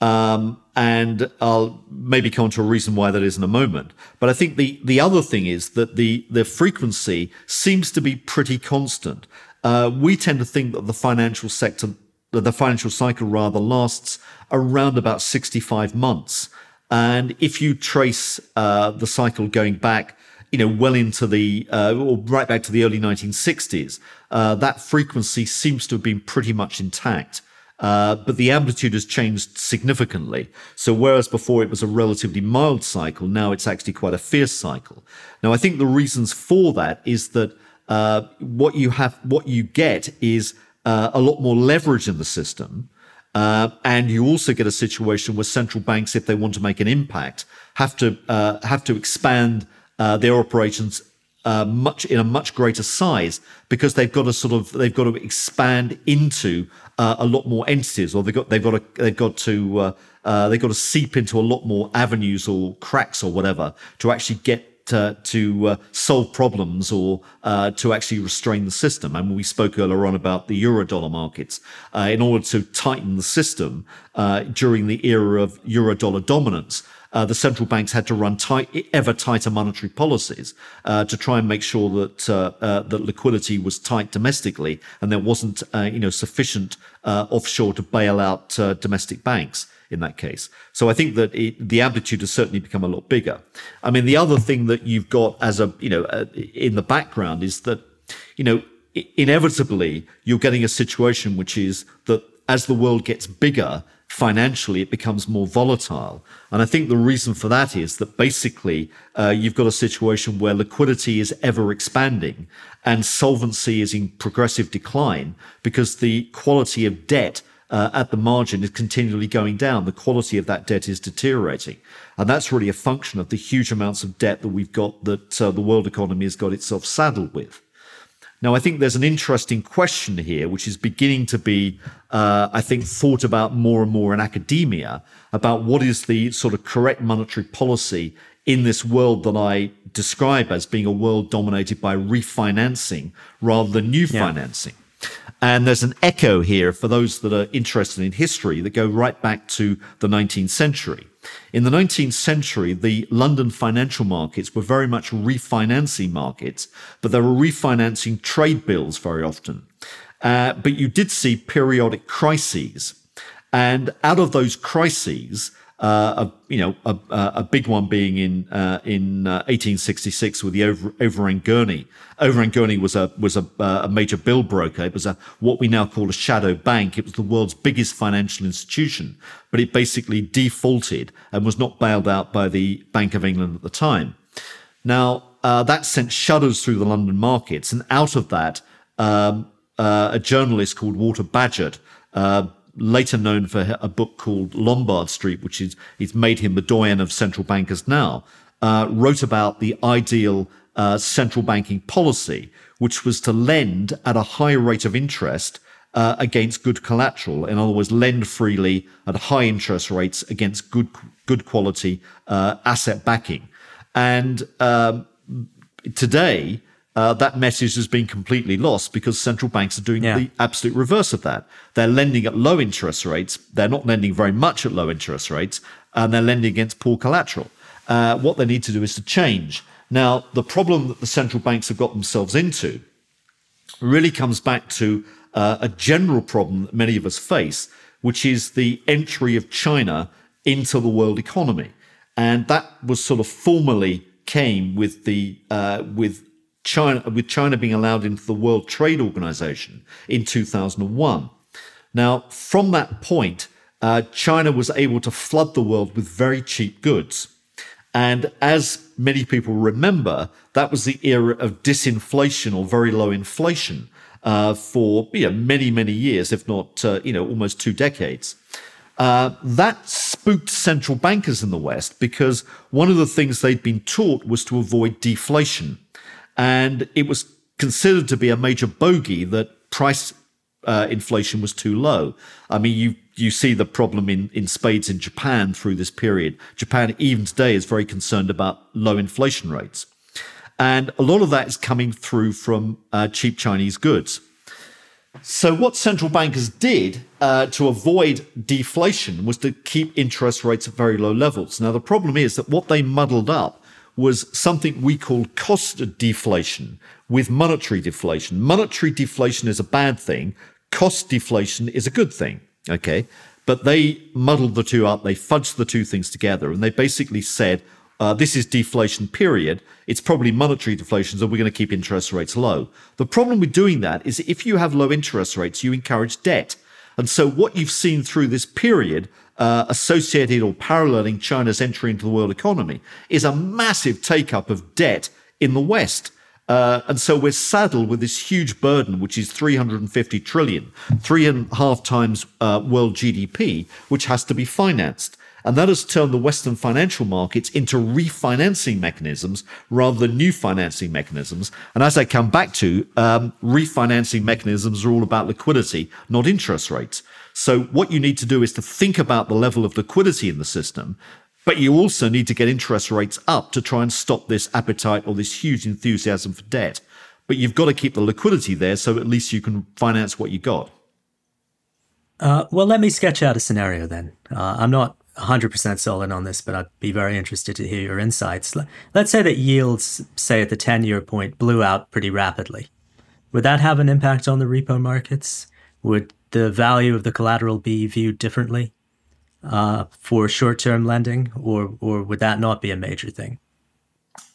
um, and I'll maybe come to a reason why that is in a moment. But I think the the other thing is that the the frequency seems to be pretty constant. Uh, we tend to think that the financial sector, that the financial cycle rather, lasts around about sixty-five months. And if you trace uh, the cycle going back you know, well into the, uh, or right back to the early nineteen sixties, uh, that frequency seems to have been pretty much intact. Uh, but the amplitude has changed significantly. So whereas before it was a relatively mild cycle, now it's actually quite a fierce cycle. Now, I think the reasons for that is that uh, what you have, what you get is uh, a lot more leverage in the system. Uh, and you also get a situation where central banks, if they want to make an impact, have to uh, have to expand uh, their operations uh, much in a much greater size, because they've got to sort of they've got to expand into uh, a lot more entities, or they've got they've got to they've got to uh, uh, they've got to seep into a lot more avenues or cracks or whatever to actually get uh, to uh, solve problems or uh, to actually restrain the system. And we spoke earlier on about the euro dollar markets uh, in order to tighten the system uh, during the era of euro dollar dominance. Uh, the central banks had to run tight, ever tighter monetary policies uh, to try and make sure that uh, uh, that liquidity was tight domestically, and there wasn't uh, you know sufficient uh, offshore to bail out uh, domestic banks in that case. So I think that it, the amplitude has certainly become a lot bigger. I mean, the other thing that you've got as a you know uh, in the background is that you know inevitably you're getting a situation which is that as the world gets bigger, financially, it becomes more volatile. And I think the reason for that is that basically uh, you've got a situation where liquidity is ever expanding and solvency is in progressive decline because the quality of debt uh, at the margin is continually going down. The quality of that debt is deteriorating. And that's really a function of the huge amounts of debt that we've got, that uh, the world economy has got itself saddled with. Now, I think there's an interesting question here, which is beginning to be, uh, I think, thought about more and more in academia, about what is the sort of correct monetary policy in this world that I describe as being a world dominated by refinancing rather than new yeah. financing. And there's an echo here for those that are interested in history that go right back to the nineteenth century. In the nineteenth century, the London financial markets were very much refinancing markets, but they were refinancing trade bills very often. Uh, but you did see periodic crises. And out of those crises, uh, a, you know, a, a big one being in uh, in uh, eighteen sixty-six with the Over, Overend Gurney. Overend Gurney was a was a, a major bill broker. It was a what we now call a shadow bank. It was the world's biggest financial institution, but it basically defaulted and was not bailed out by the Bank of England at the time. Now uh, that sent shudders through the London markets, and out of that, um, uh, a journalist called Walter Bagehot, Uh, later known for a book called Lombard Street, which is it's made him the doyen of central bankers now, uh, wrote about the ideal uh, central banking policy, which was to lend at a high rate of interest uh, against good collateral. In other words, lend freely at high interest rates against good good quality uh, asset backing. And um, today, Uh, that message has been completely lost because central banks are doing yeah. the absolute reverse of that. They're lending at low interest rates. They're not lending very much at low interest rates, and they're lending against poor collateral. Uh, what they need to do is to change. Now, the problem that the central banks have got themselves into really comes back to uh, a general problem that many of us face, which is the entry of China into the world economy. And that was sort of formally came with the uh, with China, with China being allowed into the World Trade Organization in two thousand one. Now, from that point, uh, China was able to flood the world with very cheap goods. And as many people remember, that was the era of disinflation or very low inflation uh, for you know, many, many years, if not uh, you know almost two decades. Uh, that spooked central bankers in the West because one of the things they'd been taught was to avoid deflation. And it was considered to be a major bogey that price uh, inflation was too low. I mean, you you see the problem in, in spades in Japan through this period. Japan, even today, is very concerned about low inflation rates. And a lot of that is coming through from uh, cheap Chinese goods. So what central bankers did uh, to avoid deflation was to keep interest rates at very low levels. Now, the problem is that what they muddled up was something we call cost deflation with monetary deflation. Monetary deflation is a bad thing. Cost deflation is a good thing, okay? But they muddled the two up. They fudged the two things together, and they basically said Uh, this is deflation period. It's probably monetary deflation, so we're going to keep interest rates low. The problem with doing that is if you have low interest rates, you encourage debt. And so what you've seen through this period uh, associated or paralleling China's entry into the world economy is a massive take-up of debt in the West. Uh, and so we're saddled with this huge burden, which is three hundred fifty trillion, three and a half times uh, world G D P, which has to be financed. And that has turned the Western financial markets into refinancing mechanisms rather than new financing mechanisms. And as I come back to, um, refinancing mechanisms are all about liquidity, not interest rates. So what you need to do is to think about the level of liquidity in the system, but you also need to get interest rates up to try and stop this appetite or this huge enthusiasm for debt. But you've got to keep the liquidity there so at least you can finance what you got. Uh, well, let me sketch out a scenario then. Uh, I'm not one hundred percent solid on this, but I'd be very interested to hear your insights. Let's say that yields, say at the ten-year point, blew out pretty rapidly. Would that have an impact on the repo markets? Would the value of the collateral be viewed differently uh, for short-term lending, or or would that not be a major thing?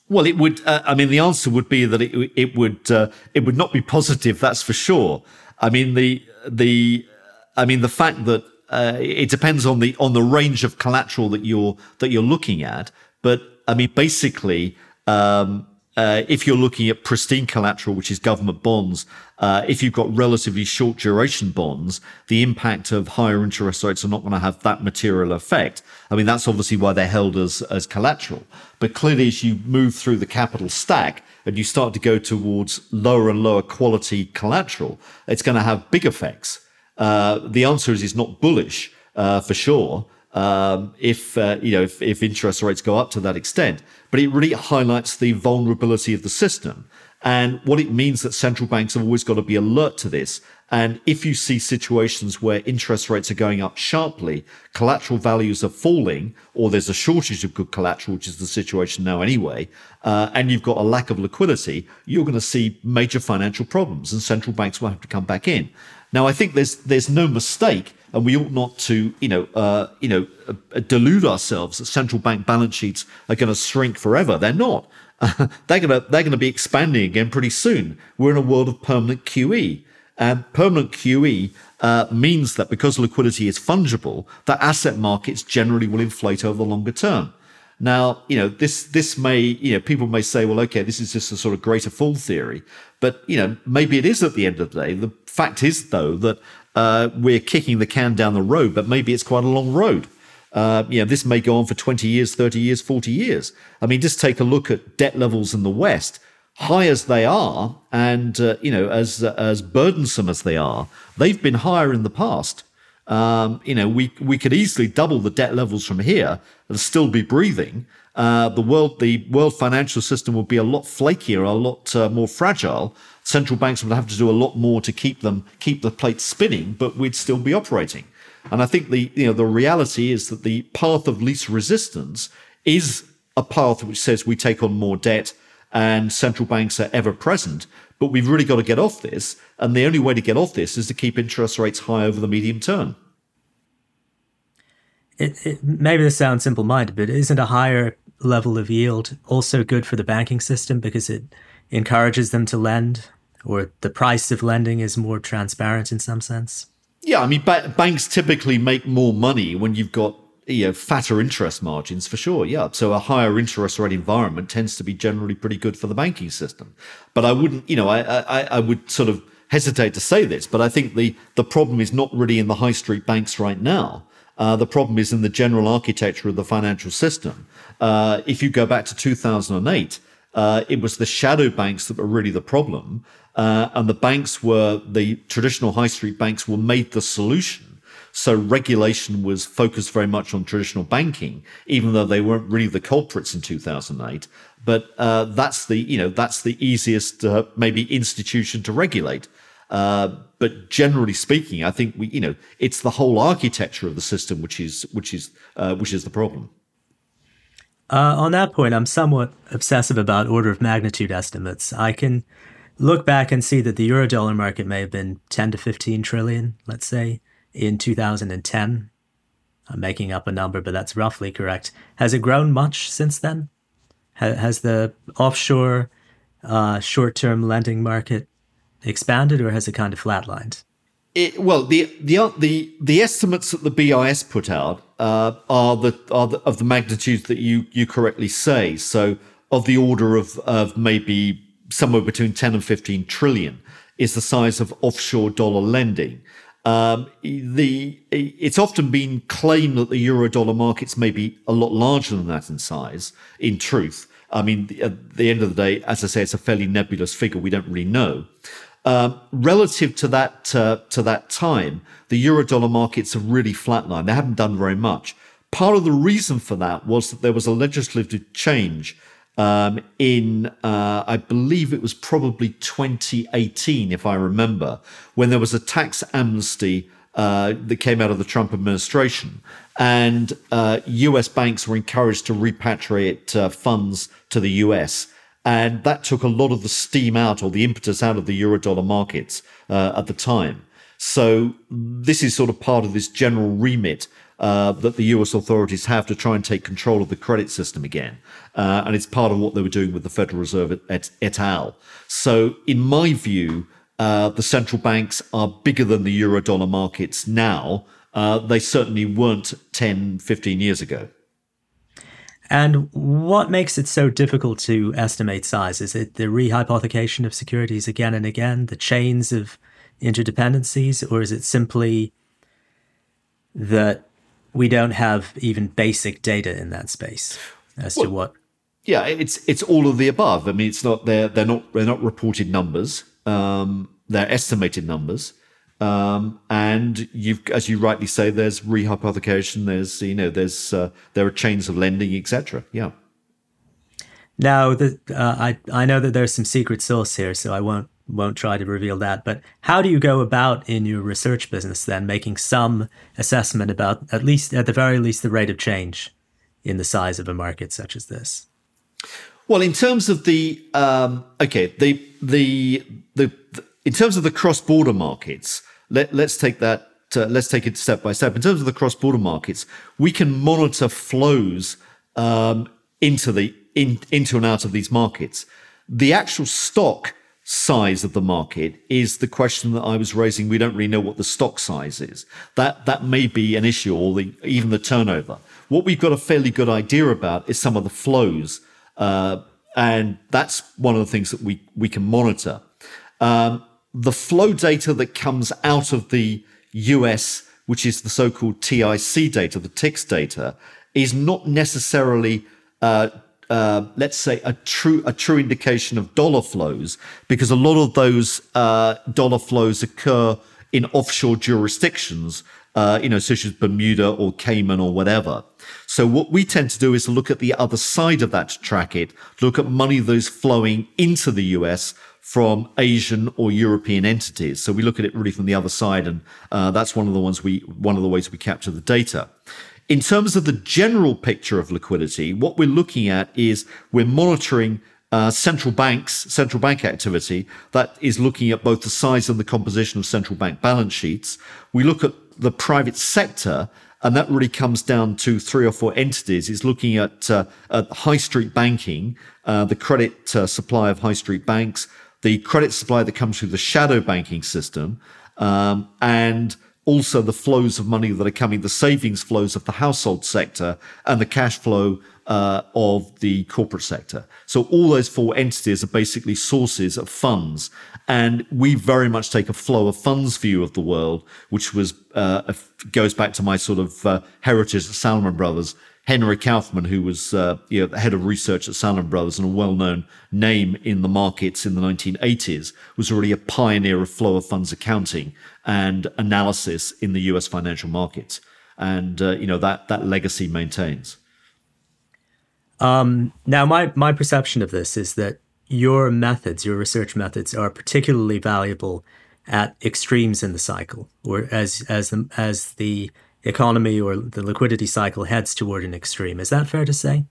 Well, it would. Uh, I mean, the answer would be that it it would uh, it would not be positive. That's for sure. I mean the the I mean the fact that. Uh, it depends on the on the range of collateral that you're that you're looking at, but I mean basically, um, uh, if you're looking at pristine collateral, which is government bonds, uh, if you've got relatively short duration bonds, the impact of higher interest rates are not going to have that material effect. I mean that's obviously why they're held as as collateral. But clearly, as you move through the capital stack and you start to go towards lower and lower quality collateral, it's going to have big effects. Uh, the answer is it's not bullish uh, for sure um, if uh, you know if, if interest rates go up to that extent, but it really highlights the vulnerability of the system and what it means that central banks have always got to be alert to this. And if you see situations where interest rates are going up sharply, collateral values are falling, or there's a shortage of good collateral, which is the situation now anyway, uh, and you've got a lack of liquidity, you're going to see major financial problems, and central banks will have to come back in. Now, I think there's there's no mistake, and we ought not to, you know, uh, you know, uh, delude ourselves that central bank balance sheets are going to shrink forever. They're not. Uh, they're going to they're going to be expanding again pretty soon. We're in a world of permanent Q E, and permanent Q E uh, means that because liquidity is fungible, that asset markets generally will inflate over the longer term. Now, you know, this this may, you know, people may say, well, okay, this is just a sort of greater fool theory. But, you know, maybe it is at the end of the day. The fact is, though, that uh, we're kicking the can down the road, but maybe it's quite a long road. Uh, you know, this may go on for twenty years, thirty years, forty years. I mean, just take a look at debt levels in the West. High as they are and, uh, you know, as uh, as burdensome as they are, they've been higher in the past. Um, you know, we we could easily double the debt levels from here and still be breathing. Uh, the world, the world financial system would be a lot flakier, a lot uh, more fragile. Central banks would have to do a lot more to keep them, keep the plate spinning, but we'd still be operating. And I think the you know the reality is that the path of least resistance is a path which says we take on more debt and central banks are ever present. But we've really got to get off this, and the only way to get off this is to keep interest rates high over the medium term. It, it, maybe this sounds simple-minded, but isn't a higher level of yield also good for the banking system because it encourages them to lend, or the price of lending is more transparent in some sense? Yeah, I mean, ba- banks typically make more money when you've got you know, fatter interest margins for sure, yeah. So a higher interest rate environment tends to be generally pretty good for the banking system. But I wouldn't, you know, I I, I would sort of hesitate to say this, but I think the, the problem is not really in the high street banks right now. Uh, the problem is in the general architecture of the financial system. Uh, if you go back to two thousand eight, uh, it was the shadow banks that were really the problem. Uh, and the banks were, the traditional high street banks were made the solution. So regulation was focused very much on traditional banking, even though they weren't really the culprits in two thousand eight. But uh, that's the you know that's the easiest uh, maybe institution to regulate. Uh, but generally speaking, I think we you know it's the whole architecture of the system which is which is uh, which is the problem. Uh, on that point, I'm somewhat obsessive about order of magnitude estimates. I can look back and see that the euro-dollar market may have been ten to fifteen trillion, let's say. In two thousand ten, I'm making up a number, but that's roughly correct. Has it grown much since then? Has the offshore uh, short-term lending market expanded, or has it kind of flatlined? It, well, the, the the the estimates that the B I S put out uh, are the are the, of the magnitudes that you you correctly say. So, of the order of of maybe somewhere between ten and fifteen trillion is the size of offshore dollar lending. Um, the it's often been claimed that the euro dollar markets may be a lot larger than that in size. In truth, I mean, at the end of the day, as I say, it's a fairly nebulous figure. We don't really know. Um, relative to that uh, to that time, the euro dollar markets have really flatlined. They haven't done very much. Part of the reason for that was that there was a legislative change um, in, uh, I believe it was probably twenty eighteen, if I remember, when there was a tax amnesty uh, that came out of the Trump administration, and uh, U S banks were encouraged to repatriate uh, funds to the U S. And that took a lot of the steam out, or the impetus out of the euro-dollar markets uh, at the time. So this is sort of part of this general remit uh, that the U S authorities have to try and take control of the credit system again. Uh, and it's part of what they were doing with the Federal Reserve et, et al. So in my view, uh, the central banks are bigger than the euro-dollar markets now. Uh, they certainly weren't ten, fifteen years ago. And what makes it so difficult to estimate size? Is it the rehypothecation of securities again and again, the chains of interdependencies, or is it simply that we don't have even basic data in that space as well, to what? Yeah, it's it's all of the above. I mean, it's not they're they're not they're not reported numbers. Um, they're estimated numbers. Um, and you've, as you rightly say, there's rehypothecation. There's, you know, there's uh, there are chains of lending, et cetera. Yeah. Now, the, uh, I I know that there's some secret sauce here, so I won't won't try to reveal that. But how do you go about in your research business then making some assessment about at least at the very least the rate of change in the size of a market such as this? Well, in terms of the um, okay, the the the. the in terms of the cross-border markets, let, let's take that. Uh, let's take it step by step. In terms of the cross-border markets, we can monitor flows um, into the in, into and out of these markets. The actual stock size of the market is the question that I was raising. We don't really know what the stock size is. That that may be an issue, or the, even the turnover. What we've got a fairly good idea about is some of the flows, uh, and that's one of the things that we we can monitor. Um, The flow data that comes out of the U S, which is the so-called T I C data, the T I C data, is not necessarily, uh, uh, let's say, a true a true indication of dollar flows, because a lot of those uh, dollar flows occur in offshore jurisdictions, uh, you know, such as Bermuda or Cayman or whatever. So what we tend to do is look at the other side of that to track it, look at money that's flowing into the U S from Asian or European entities. So we look at it really from the other side, and uh, that's one of the ones we one of the ways we capture the data. In terms of the general picture of liquidity, what we're looking at is we're monitoring uh, central banks, central bank activity. That is looking at both the size and the composition of central bank balance sheets. We look at the private sector, and that really comes down to three or four entities. It's looking at, uh, at high street banking, uh, the credit uh, supply of high street banks, the credit supply that comes through the shadow banking system, um, and also the flows of money that are coming, the savings flows of the household sector and the cash flow uh, of the corporate sector. So all those four entities are basically sources of funds. And we very much take a flow of funds view of the world, which was uh, goes back to my sort of uh, heritage at Salomon Brothers. Henry Kaufman, who was uh, you know, the head of research at Salomon Brothers and a well-known name in the markets in the nineteen eighties, was really a pioneer of flow of funds accounting and analysis in the U S financial markets. And uh, you know that that legacy maintains. Um, now, my my perception of this is that your methods, your research methods, are particularly valuable at extremes in the cycle, or as as the, as the economy or the liquidity cycle heads toward an extreme. Is that fair to say?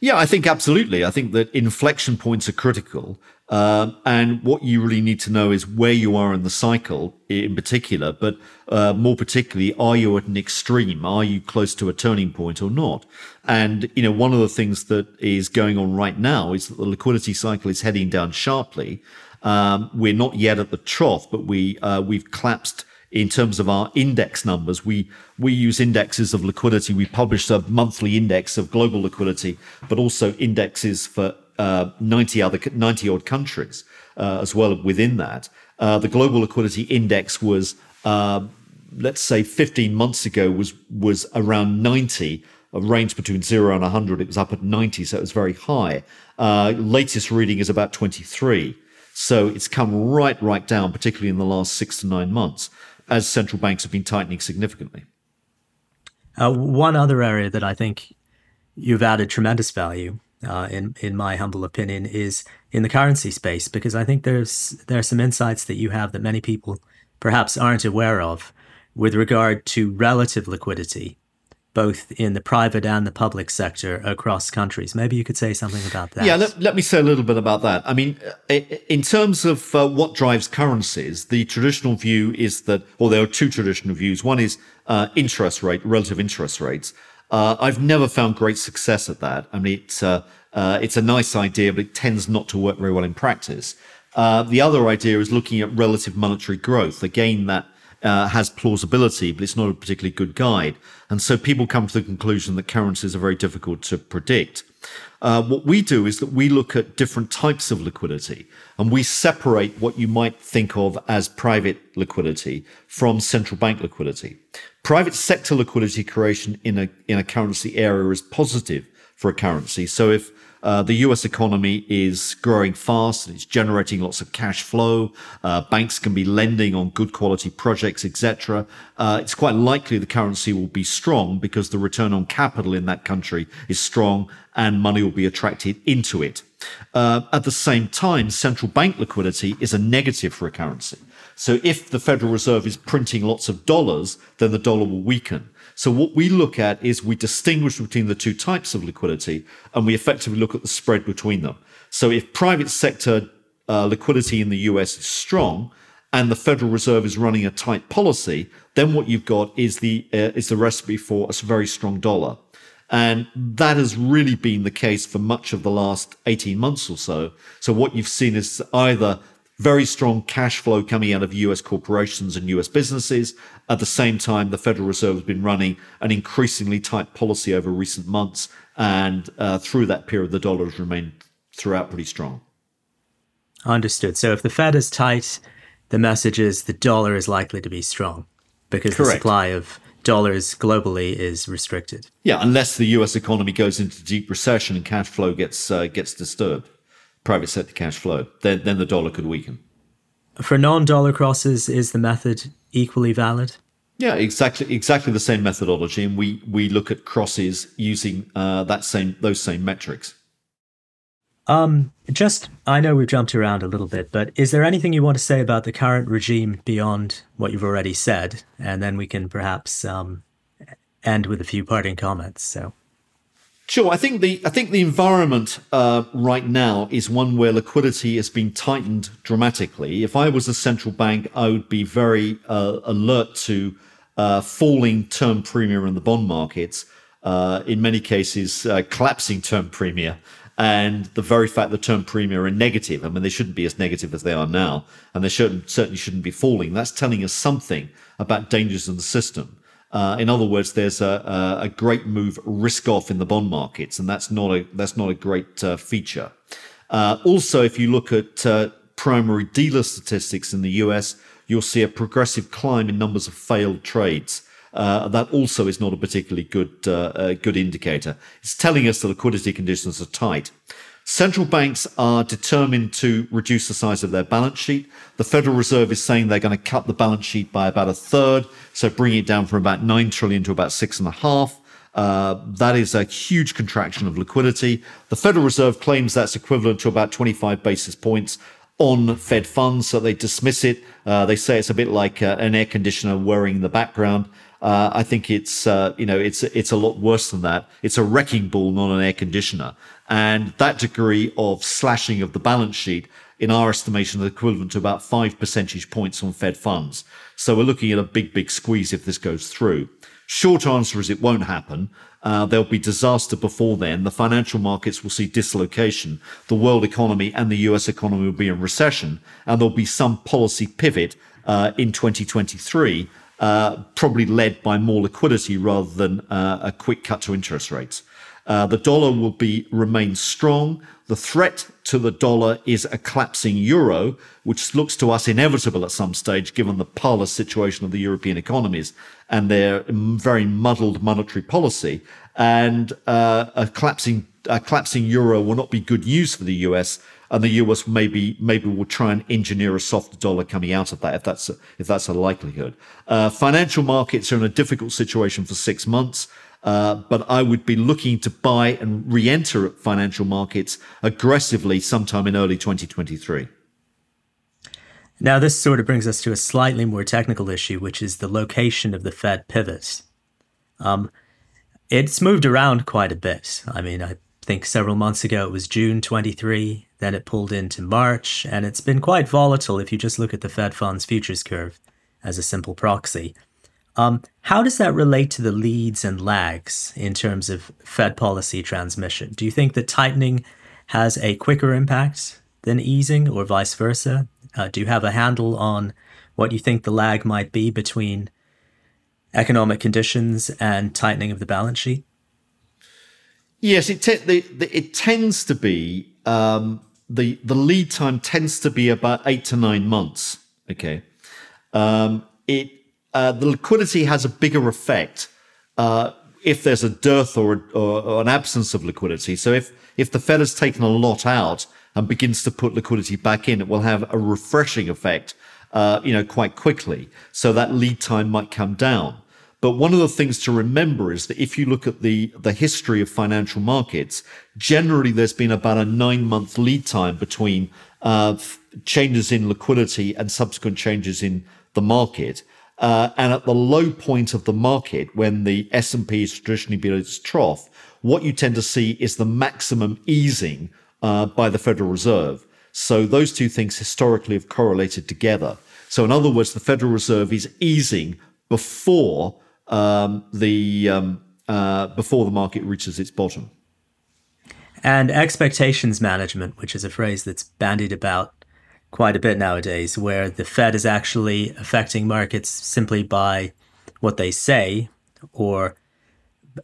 Yeah, I think absolutely. I think that inflection points are critical. Uh, and what you really need to know is where you are in the cycle in particular, but uh, more particularly, are you at an extreme? Are you close to a turning point or not? And, you know, one of the things that is going on right now is that the liquidity cycle is heading down sharply. Um, we're not yet at the trough, but we, uh, we've collapsed in terms of our index numbers. We, we use indexes of liquidity. We publish a monthly index of global liquidity, but also indexes for uh, ninety other, ninety odd countries, uh, as well within that. Uh, the global liquidity index was, uh, let's say fifteen months ago was, was around ninety, a range between zero and a hundred. It was up at ninety. So it was very high. Uh, latest reading is about twenty-three. So it's come right, right down, particularly in the last six to nine months, as central banks have been tightening significantly. Uh, one other area that I think you've added tremendous value, uh, in in my humble opinion, is in the currency space, because I think there's there are some insights that you have that many people perhaps aren't aware of with regard to relative liquidity, both in the private and the public sector across countries. Maybe you could say something about that. Yeah, let, let me say a little bit about that. I mean, in terms of uh, what drives currencies, the traditional view is that, or there are two traditional views. One is uh, interest rate, relative interest rates. Uh, I've never found great success at that. I mean, it's, uh, uh, it's a nice idea, but it tends not to work very well in practice. Uh, the other idea is looking at relative monetary growth. Again, that Uh, has plausibility, but it's not a particularly good guide. And so people come to the conclusion that currencies are very difficult to predict. Uh, what we do is that we look at different types of liquidity, and we separate what you might think of as private liquidity from central bank liquidity. Private sector liquidity creation in a, in a currency area is positive for a currency. So if Uh, the U S economy is growing fast and it's generating lots of cash flow. Uh, banks can be lending on good quality projects, et cetera. Uh, it's quite likely the currency will be strong because the return on capital in that country is strong and money will be attracted into it. Uh, at the same time, central bank liquidity is a negative for a currency. So if the Federal Reserve is printing lots of dollars, then the dollar will weaken. So what we look at is we distinguish between the two types of liquidity, and we effectively look at the spread between them. So if private sector uh, liquidity in the U S is strong and the Federal Reserve is running a tight policy, then what you've got is the uh, is the recipe for a very strong dollar. And that has really been the case for much of the last eighteen months or so. So what you've seen is either very strong cash flow coming out of U S corporations and U S businesses. At the same time, the Federal Reserve has been running an increasingly tight policy over recent months. And uh, through that period, the dollar has remained throughout pretty strong. Understood. So if the Fed is tight, the message is the dollar is likely to be strong because Correct. The supply of dollars globally is restricted. Yeah, unless the U S economy goes into deep recession and cash flow gets uh, gets disturbed. Private sector cash flow, then, then the dollar could weaken. For non-dollar crosses, is the method equally valid? Yeah, exactly, exactly the same methodology, and we we look at crosses using uh, that same those same metrics. Um, just, I know we've jumped around a little bit, but is there anything you want to say about the current regime beyond what you've already said, and then we can perhaps um, end with a few parting comments? So. Sure. I think the I think the environment uh, right now is one where liquidity has been tightened dramatically. If I was a central bank, I would be very uh, alert to uh, falling term premium in the bond markets, uh, in many cases uh, collapsing term premium, and the very fact that term premium are negative. I mean, they shouldn't be as negative as they are now, and they shouldn't, certainly shouldn't be falling. That's telling us something about dangers in the system. Uh, in other words, there's a, a great move risk off in the bond markets, and that's not a that's not a great uh, feature. Uh, also, if you look at uh, primary dealer statistics in the U S, you'll see a progressive climb in numbers of failed trades. Uh, that also is not a particularly good uh, a good indicator. It's telling us the liquidity conditions are tight. Central banks are determined to reduce the size of their balance sheet. The Federal Reserve is saying they're going to cut the balance sheet by about a third, so bring it down from about nine trillion to about six and a half. Uh, that is a huge contraction of liquidity. The Federal Reserve claims that's equivalent to about twenty-five basis points on Fed funds, so they dismiss it. Uh, they say it's a bit like uh, an air conditioner whirring in the background. Uh, I think it's uh, you know it's it's a lot worse than that. It's a wrecking ball, not an air conditioner. And that degree of slashing of the balance sheet, in our estimation, is equivalent to about five percentage points on Fed funds. So we're looking at a big, big squeeze if this goes through. Short answer is it won't happen. Uh, there'll be disaster before then. The financial markets will see dislocation. The world economy and the U S economy will be in recession. And there'll be some policy pivot uh, in twenty twenty-three, uh, probably led by more liquidity rather than uh, a quick cut to interest rates. Uh, the dollar will be remain strong. The threat to the dollar is a collapsing euro, which looks to us inevitable at some stage, given the parlous situation of the European economies and their very muddled monetary policy. And uh, a collapsing a collapsing euro will not be good news for the U S, and the U S maybe maybe will try and engineer a softer dollar coming out of that, if that's a, if that's a likelihood. Uh, financial markets are in a difficult situation for six months. Uh, but I would be looking to buy and re-enter financial markets aggressively sometime in early twenty twenty-three. Now, this sort of brings us to a slightly more technical issue, which is the location of the Fed pivot. Um, it's moved around quite a bit. I mean, I think several months ago it was June twenty-three, then it pulled into March, and it's been quite volatile if you just look at the Fed funds futures curve as a simple proxy. Um, how does that relate to the leads and lags in terms of Fed policy transmission? Do you think that tightening has a quicker impact than easing, or vice versa? Uh, do you have a handle on what you think the lag might be between economic conditions and tightening of the balance sheet? Yes, it, te- the, the, it tends to be, um, the, the lead time tends to be about eight to nine months. Okay. Um, it, Uh, the liquidity has a bigger effect uh, if there's a dearth or, a, or, or an absence of liquidity. So if, if the Fed has taken a lot out and begins to put liquidity back in, it will have a refreshing effect, uh, you know, quite quickly. So that lead time might come down. But one of the things to remember is that if you look at the, the history of financial markets, generally there's been about a nine-month lead time between uh, changes in liquidity and subsequent changes in the market. Uh, and at the low point of the market, when the S and P is traditionally below its trough, what you tend to see is the maximum easing uh, by the Federal Reserve. So those two things historically have correlated together. So in other words, the Federal Reserve is easing before um, the um, uh, before the market reaches its bottom. And expectations management, which is a phrase that's bandied about quite a bit nowadays, where the Fed is actually affecting markets simply by what they say or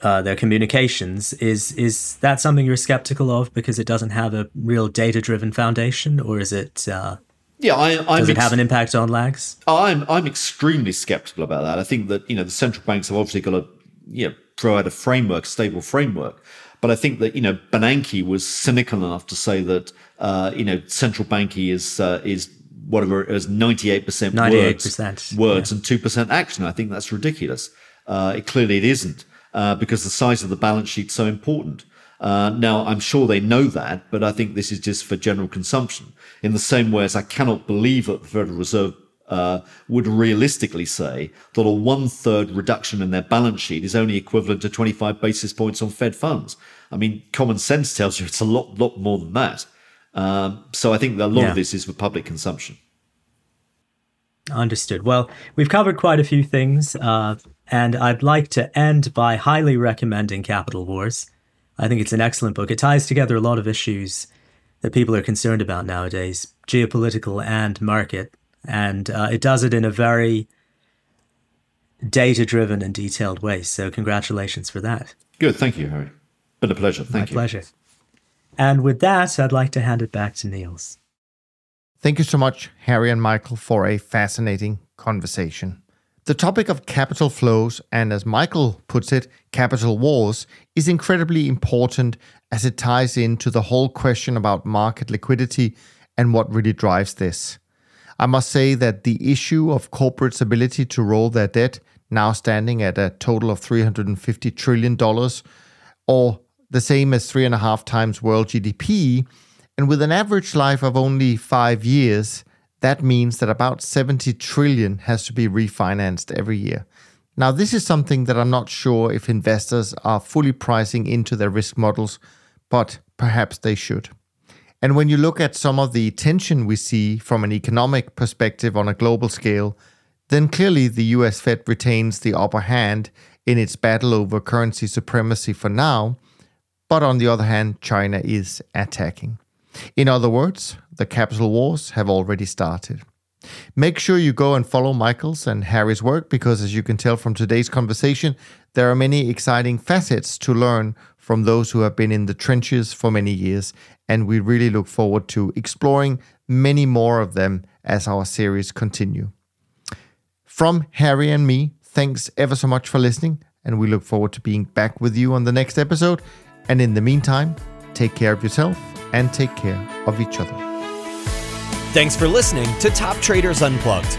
uh, their communications. Is is that something you're skeptical of because it doesn't have a real data-driven foundation, or is it? Uh, yeah, I, I'm does it ex- have an impact on lags? I'm I'm extremely skeptical about that. I think that you know the central banks have obviously got to you know, provide a framework, stable framework. But I think that, you know, Bernanke was cynical enough to say that, uh, you know, central banking is, uh, is whatever, it was ninety-eight percent words, words yeah. and two percent action. I think that's ridiculous. Uh, it clearly it isn't, uh, because the size of the balance sheet's so important. Uh, now, I'm sure they know that, but I think this is just for general consumption. In the same way as I cannot believe that the Federal Reserve Uh, would realistically say that a one-third reduction in their balance sheet is only equivalent to twenty-five basis points on Fed funds. I mean, common sense tells you it's a lot, lot more than that. Um, so I think that a lot yeah. of this is for public consumption. Understood. Well, we've covered quite a few things, uh, and I'd like to end by highly recommending Capital Wars. I think it's an excellent book. It ties together a lot of issues that people are concerned about nowadays, geopolitical and market. And uh, it does it in a very data-driven and detailed way. So congratulations for that. Good. Thank you, Harry. Been a pleasure. Thank you. My pleasure. And with that, I'd like to hand it back to Niels. Thank you so much, Harry and Michael, for a fascinating conversation. The topic of capital flows, and as Michael puts it, capital wars, is incredibly important as it ties into the whole question about market liquidity and what really drives this. I must say that the issue of corporates' ability to roll their debt, now standing at a total of three hundred fifty trillion dollars, or the same as three and a half times world G D P, and with an average life of only five years, that means that about seventy trillion dollars has to be refinanced every year. Now, this is something that I'm not sure if investors are fully pricing into their risk models, but perhaps they should. And when you look at some of the tension we see from an economic perspective on a global scale, then clearly the U S Fed retains the upper hand in its battle over currency supremacy for now, but on the other hand, China is attacking. In other words, the capital wars have already started. Make sure you go and follow Michael's and Hari's work because, as you can tell from today's conversation, there are many exciting facets to learn from those who have been in the trenches for many years, and we really look forward to exploring many more of them as our series continue. From Hari and me, thanks ever so much for listening, and we look forward to being back with you on the next episode. And in the meantime, take care of yourself and take care of each other. Thanks for listening to Top Traders Unplugged.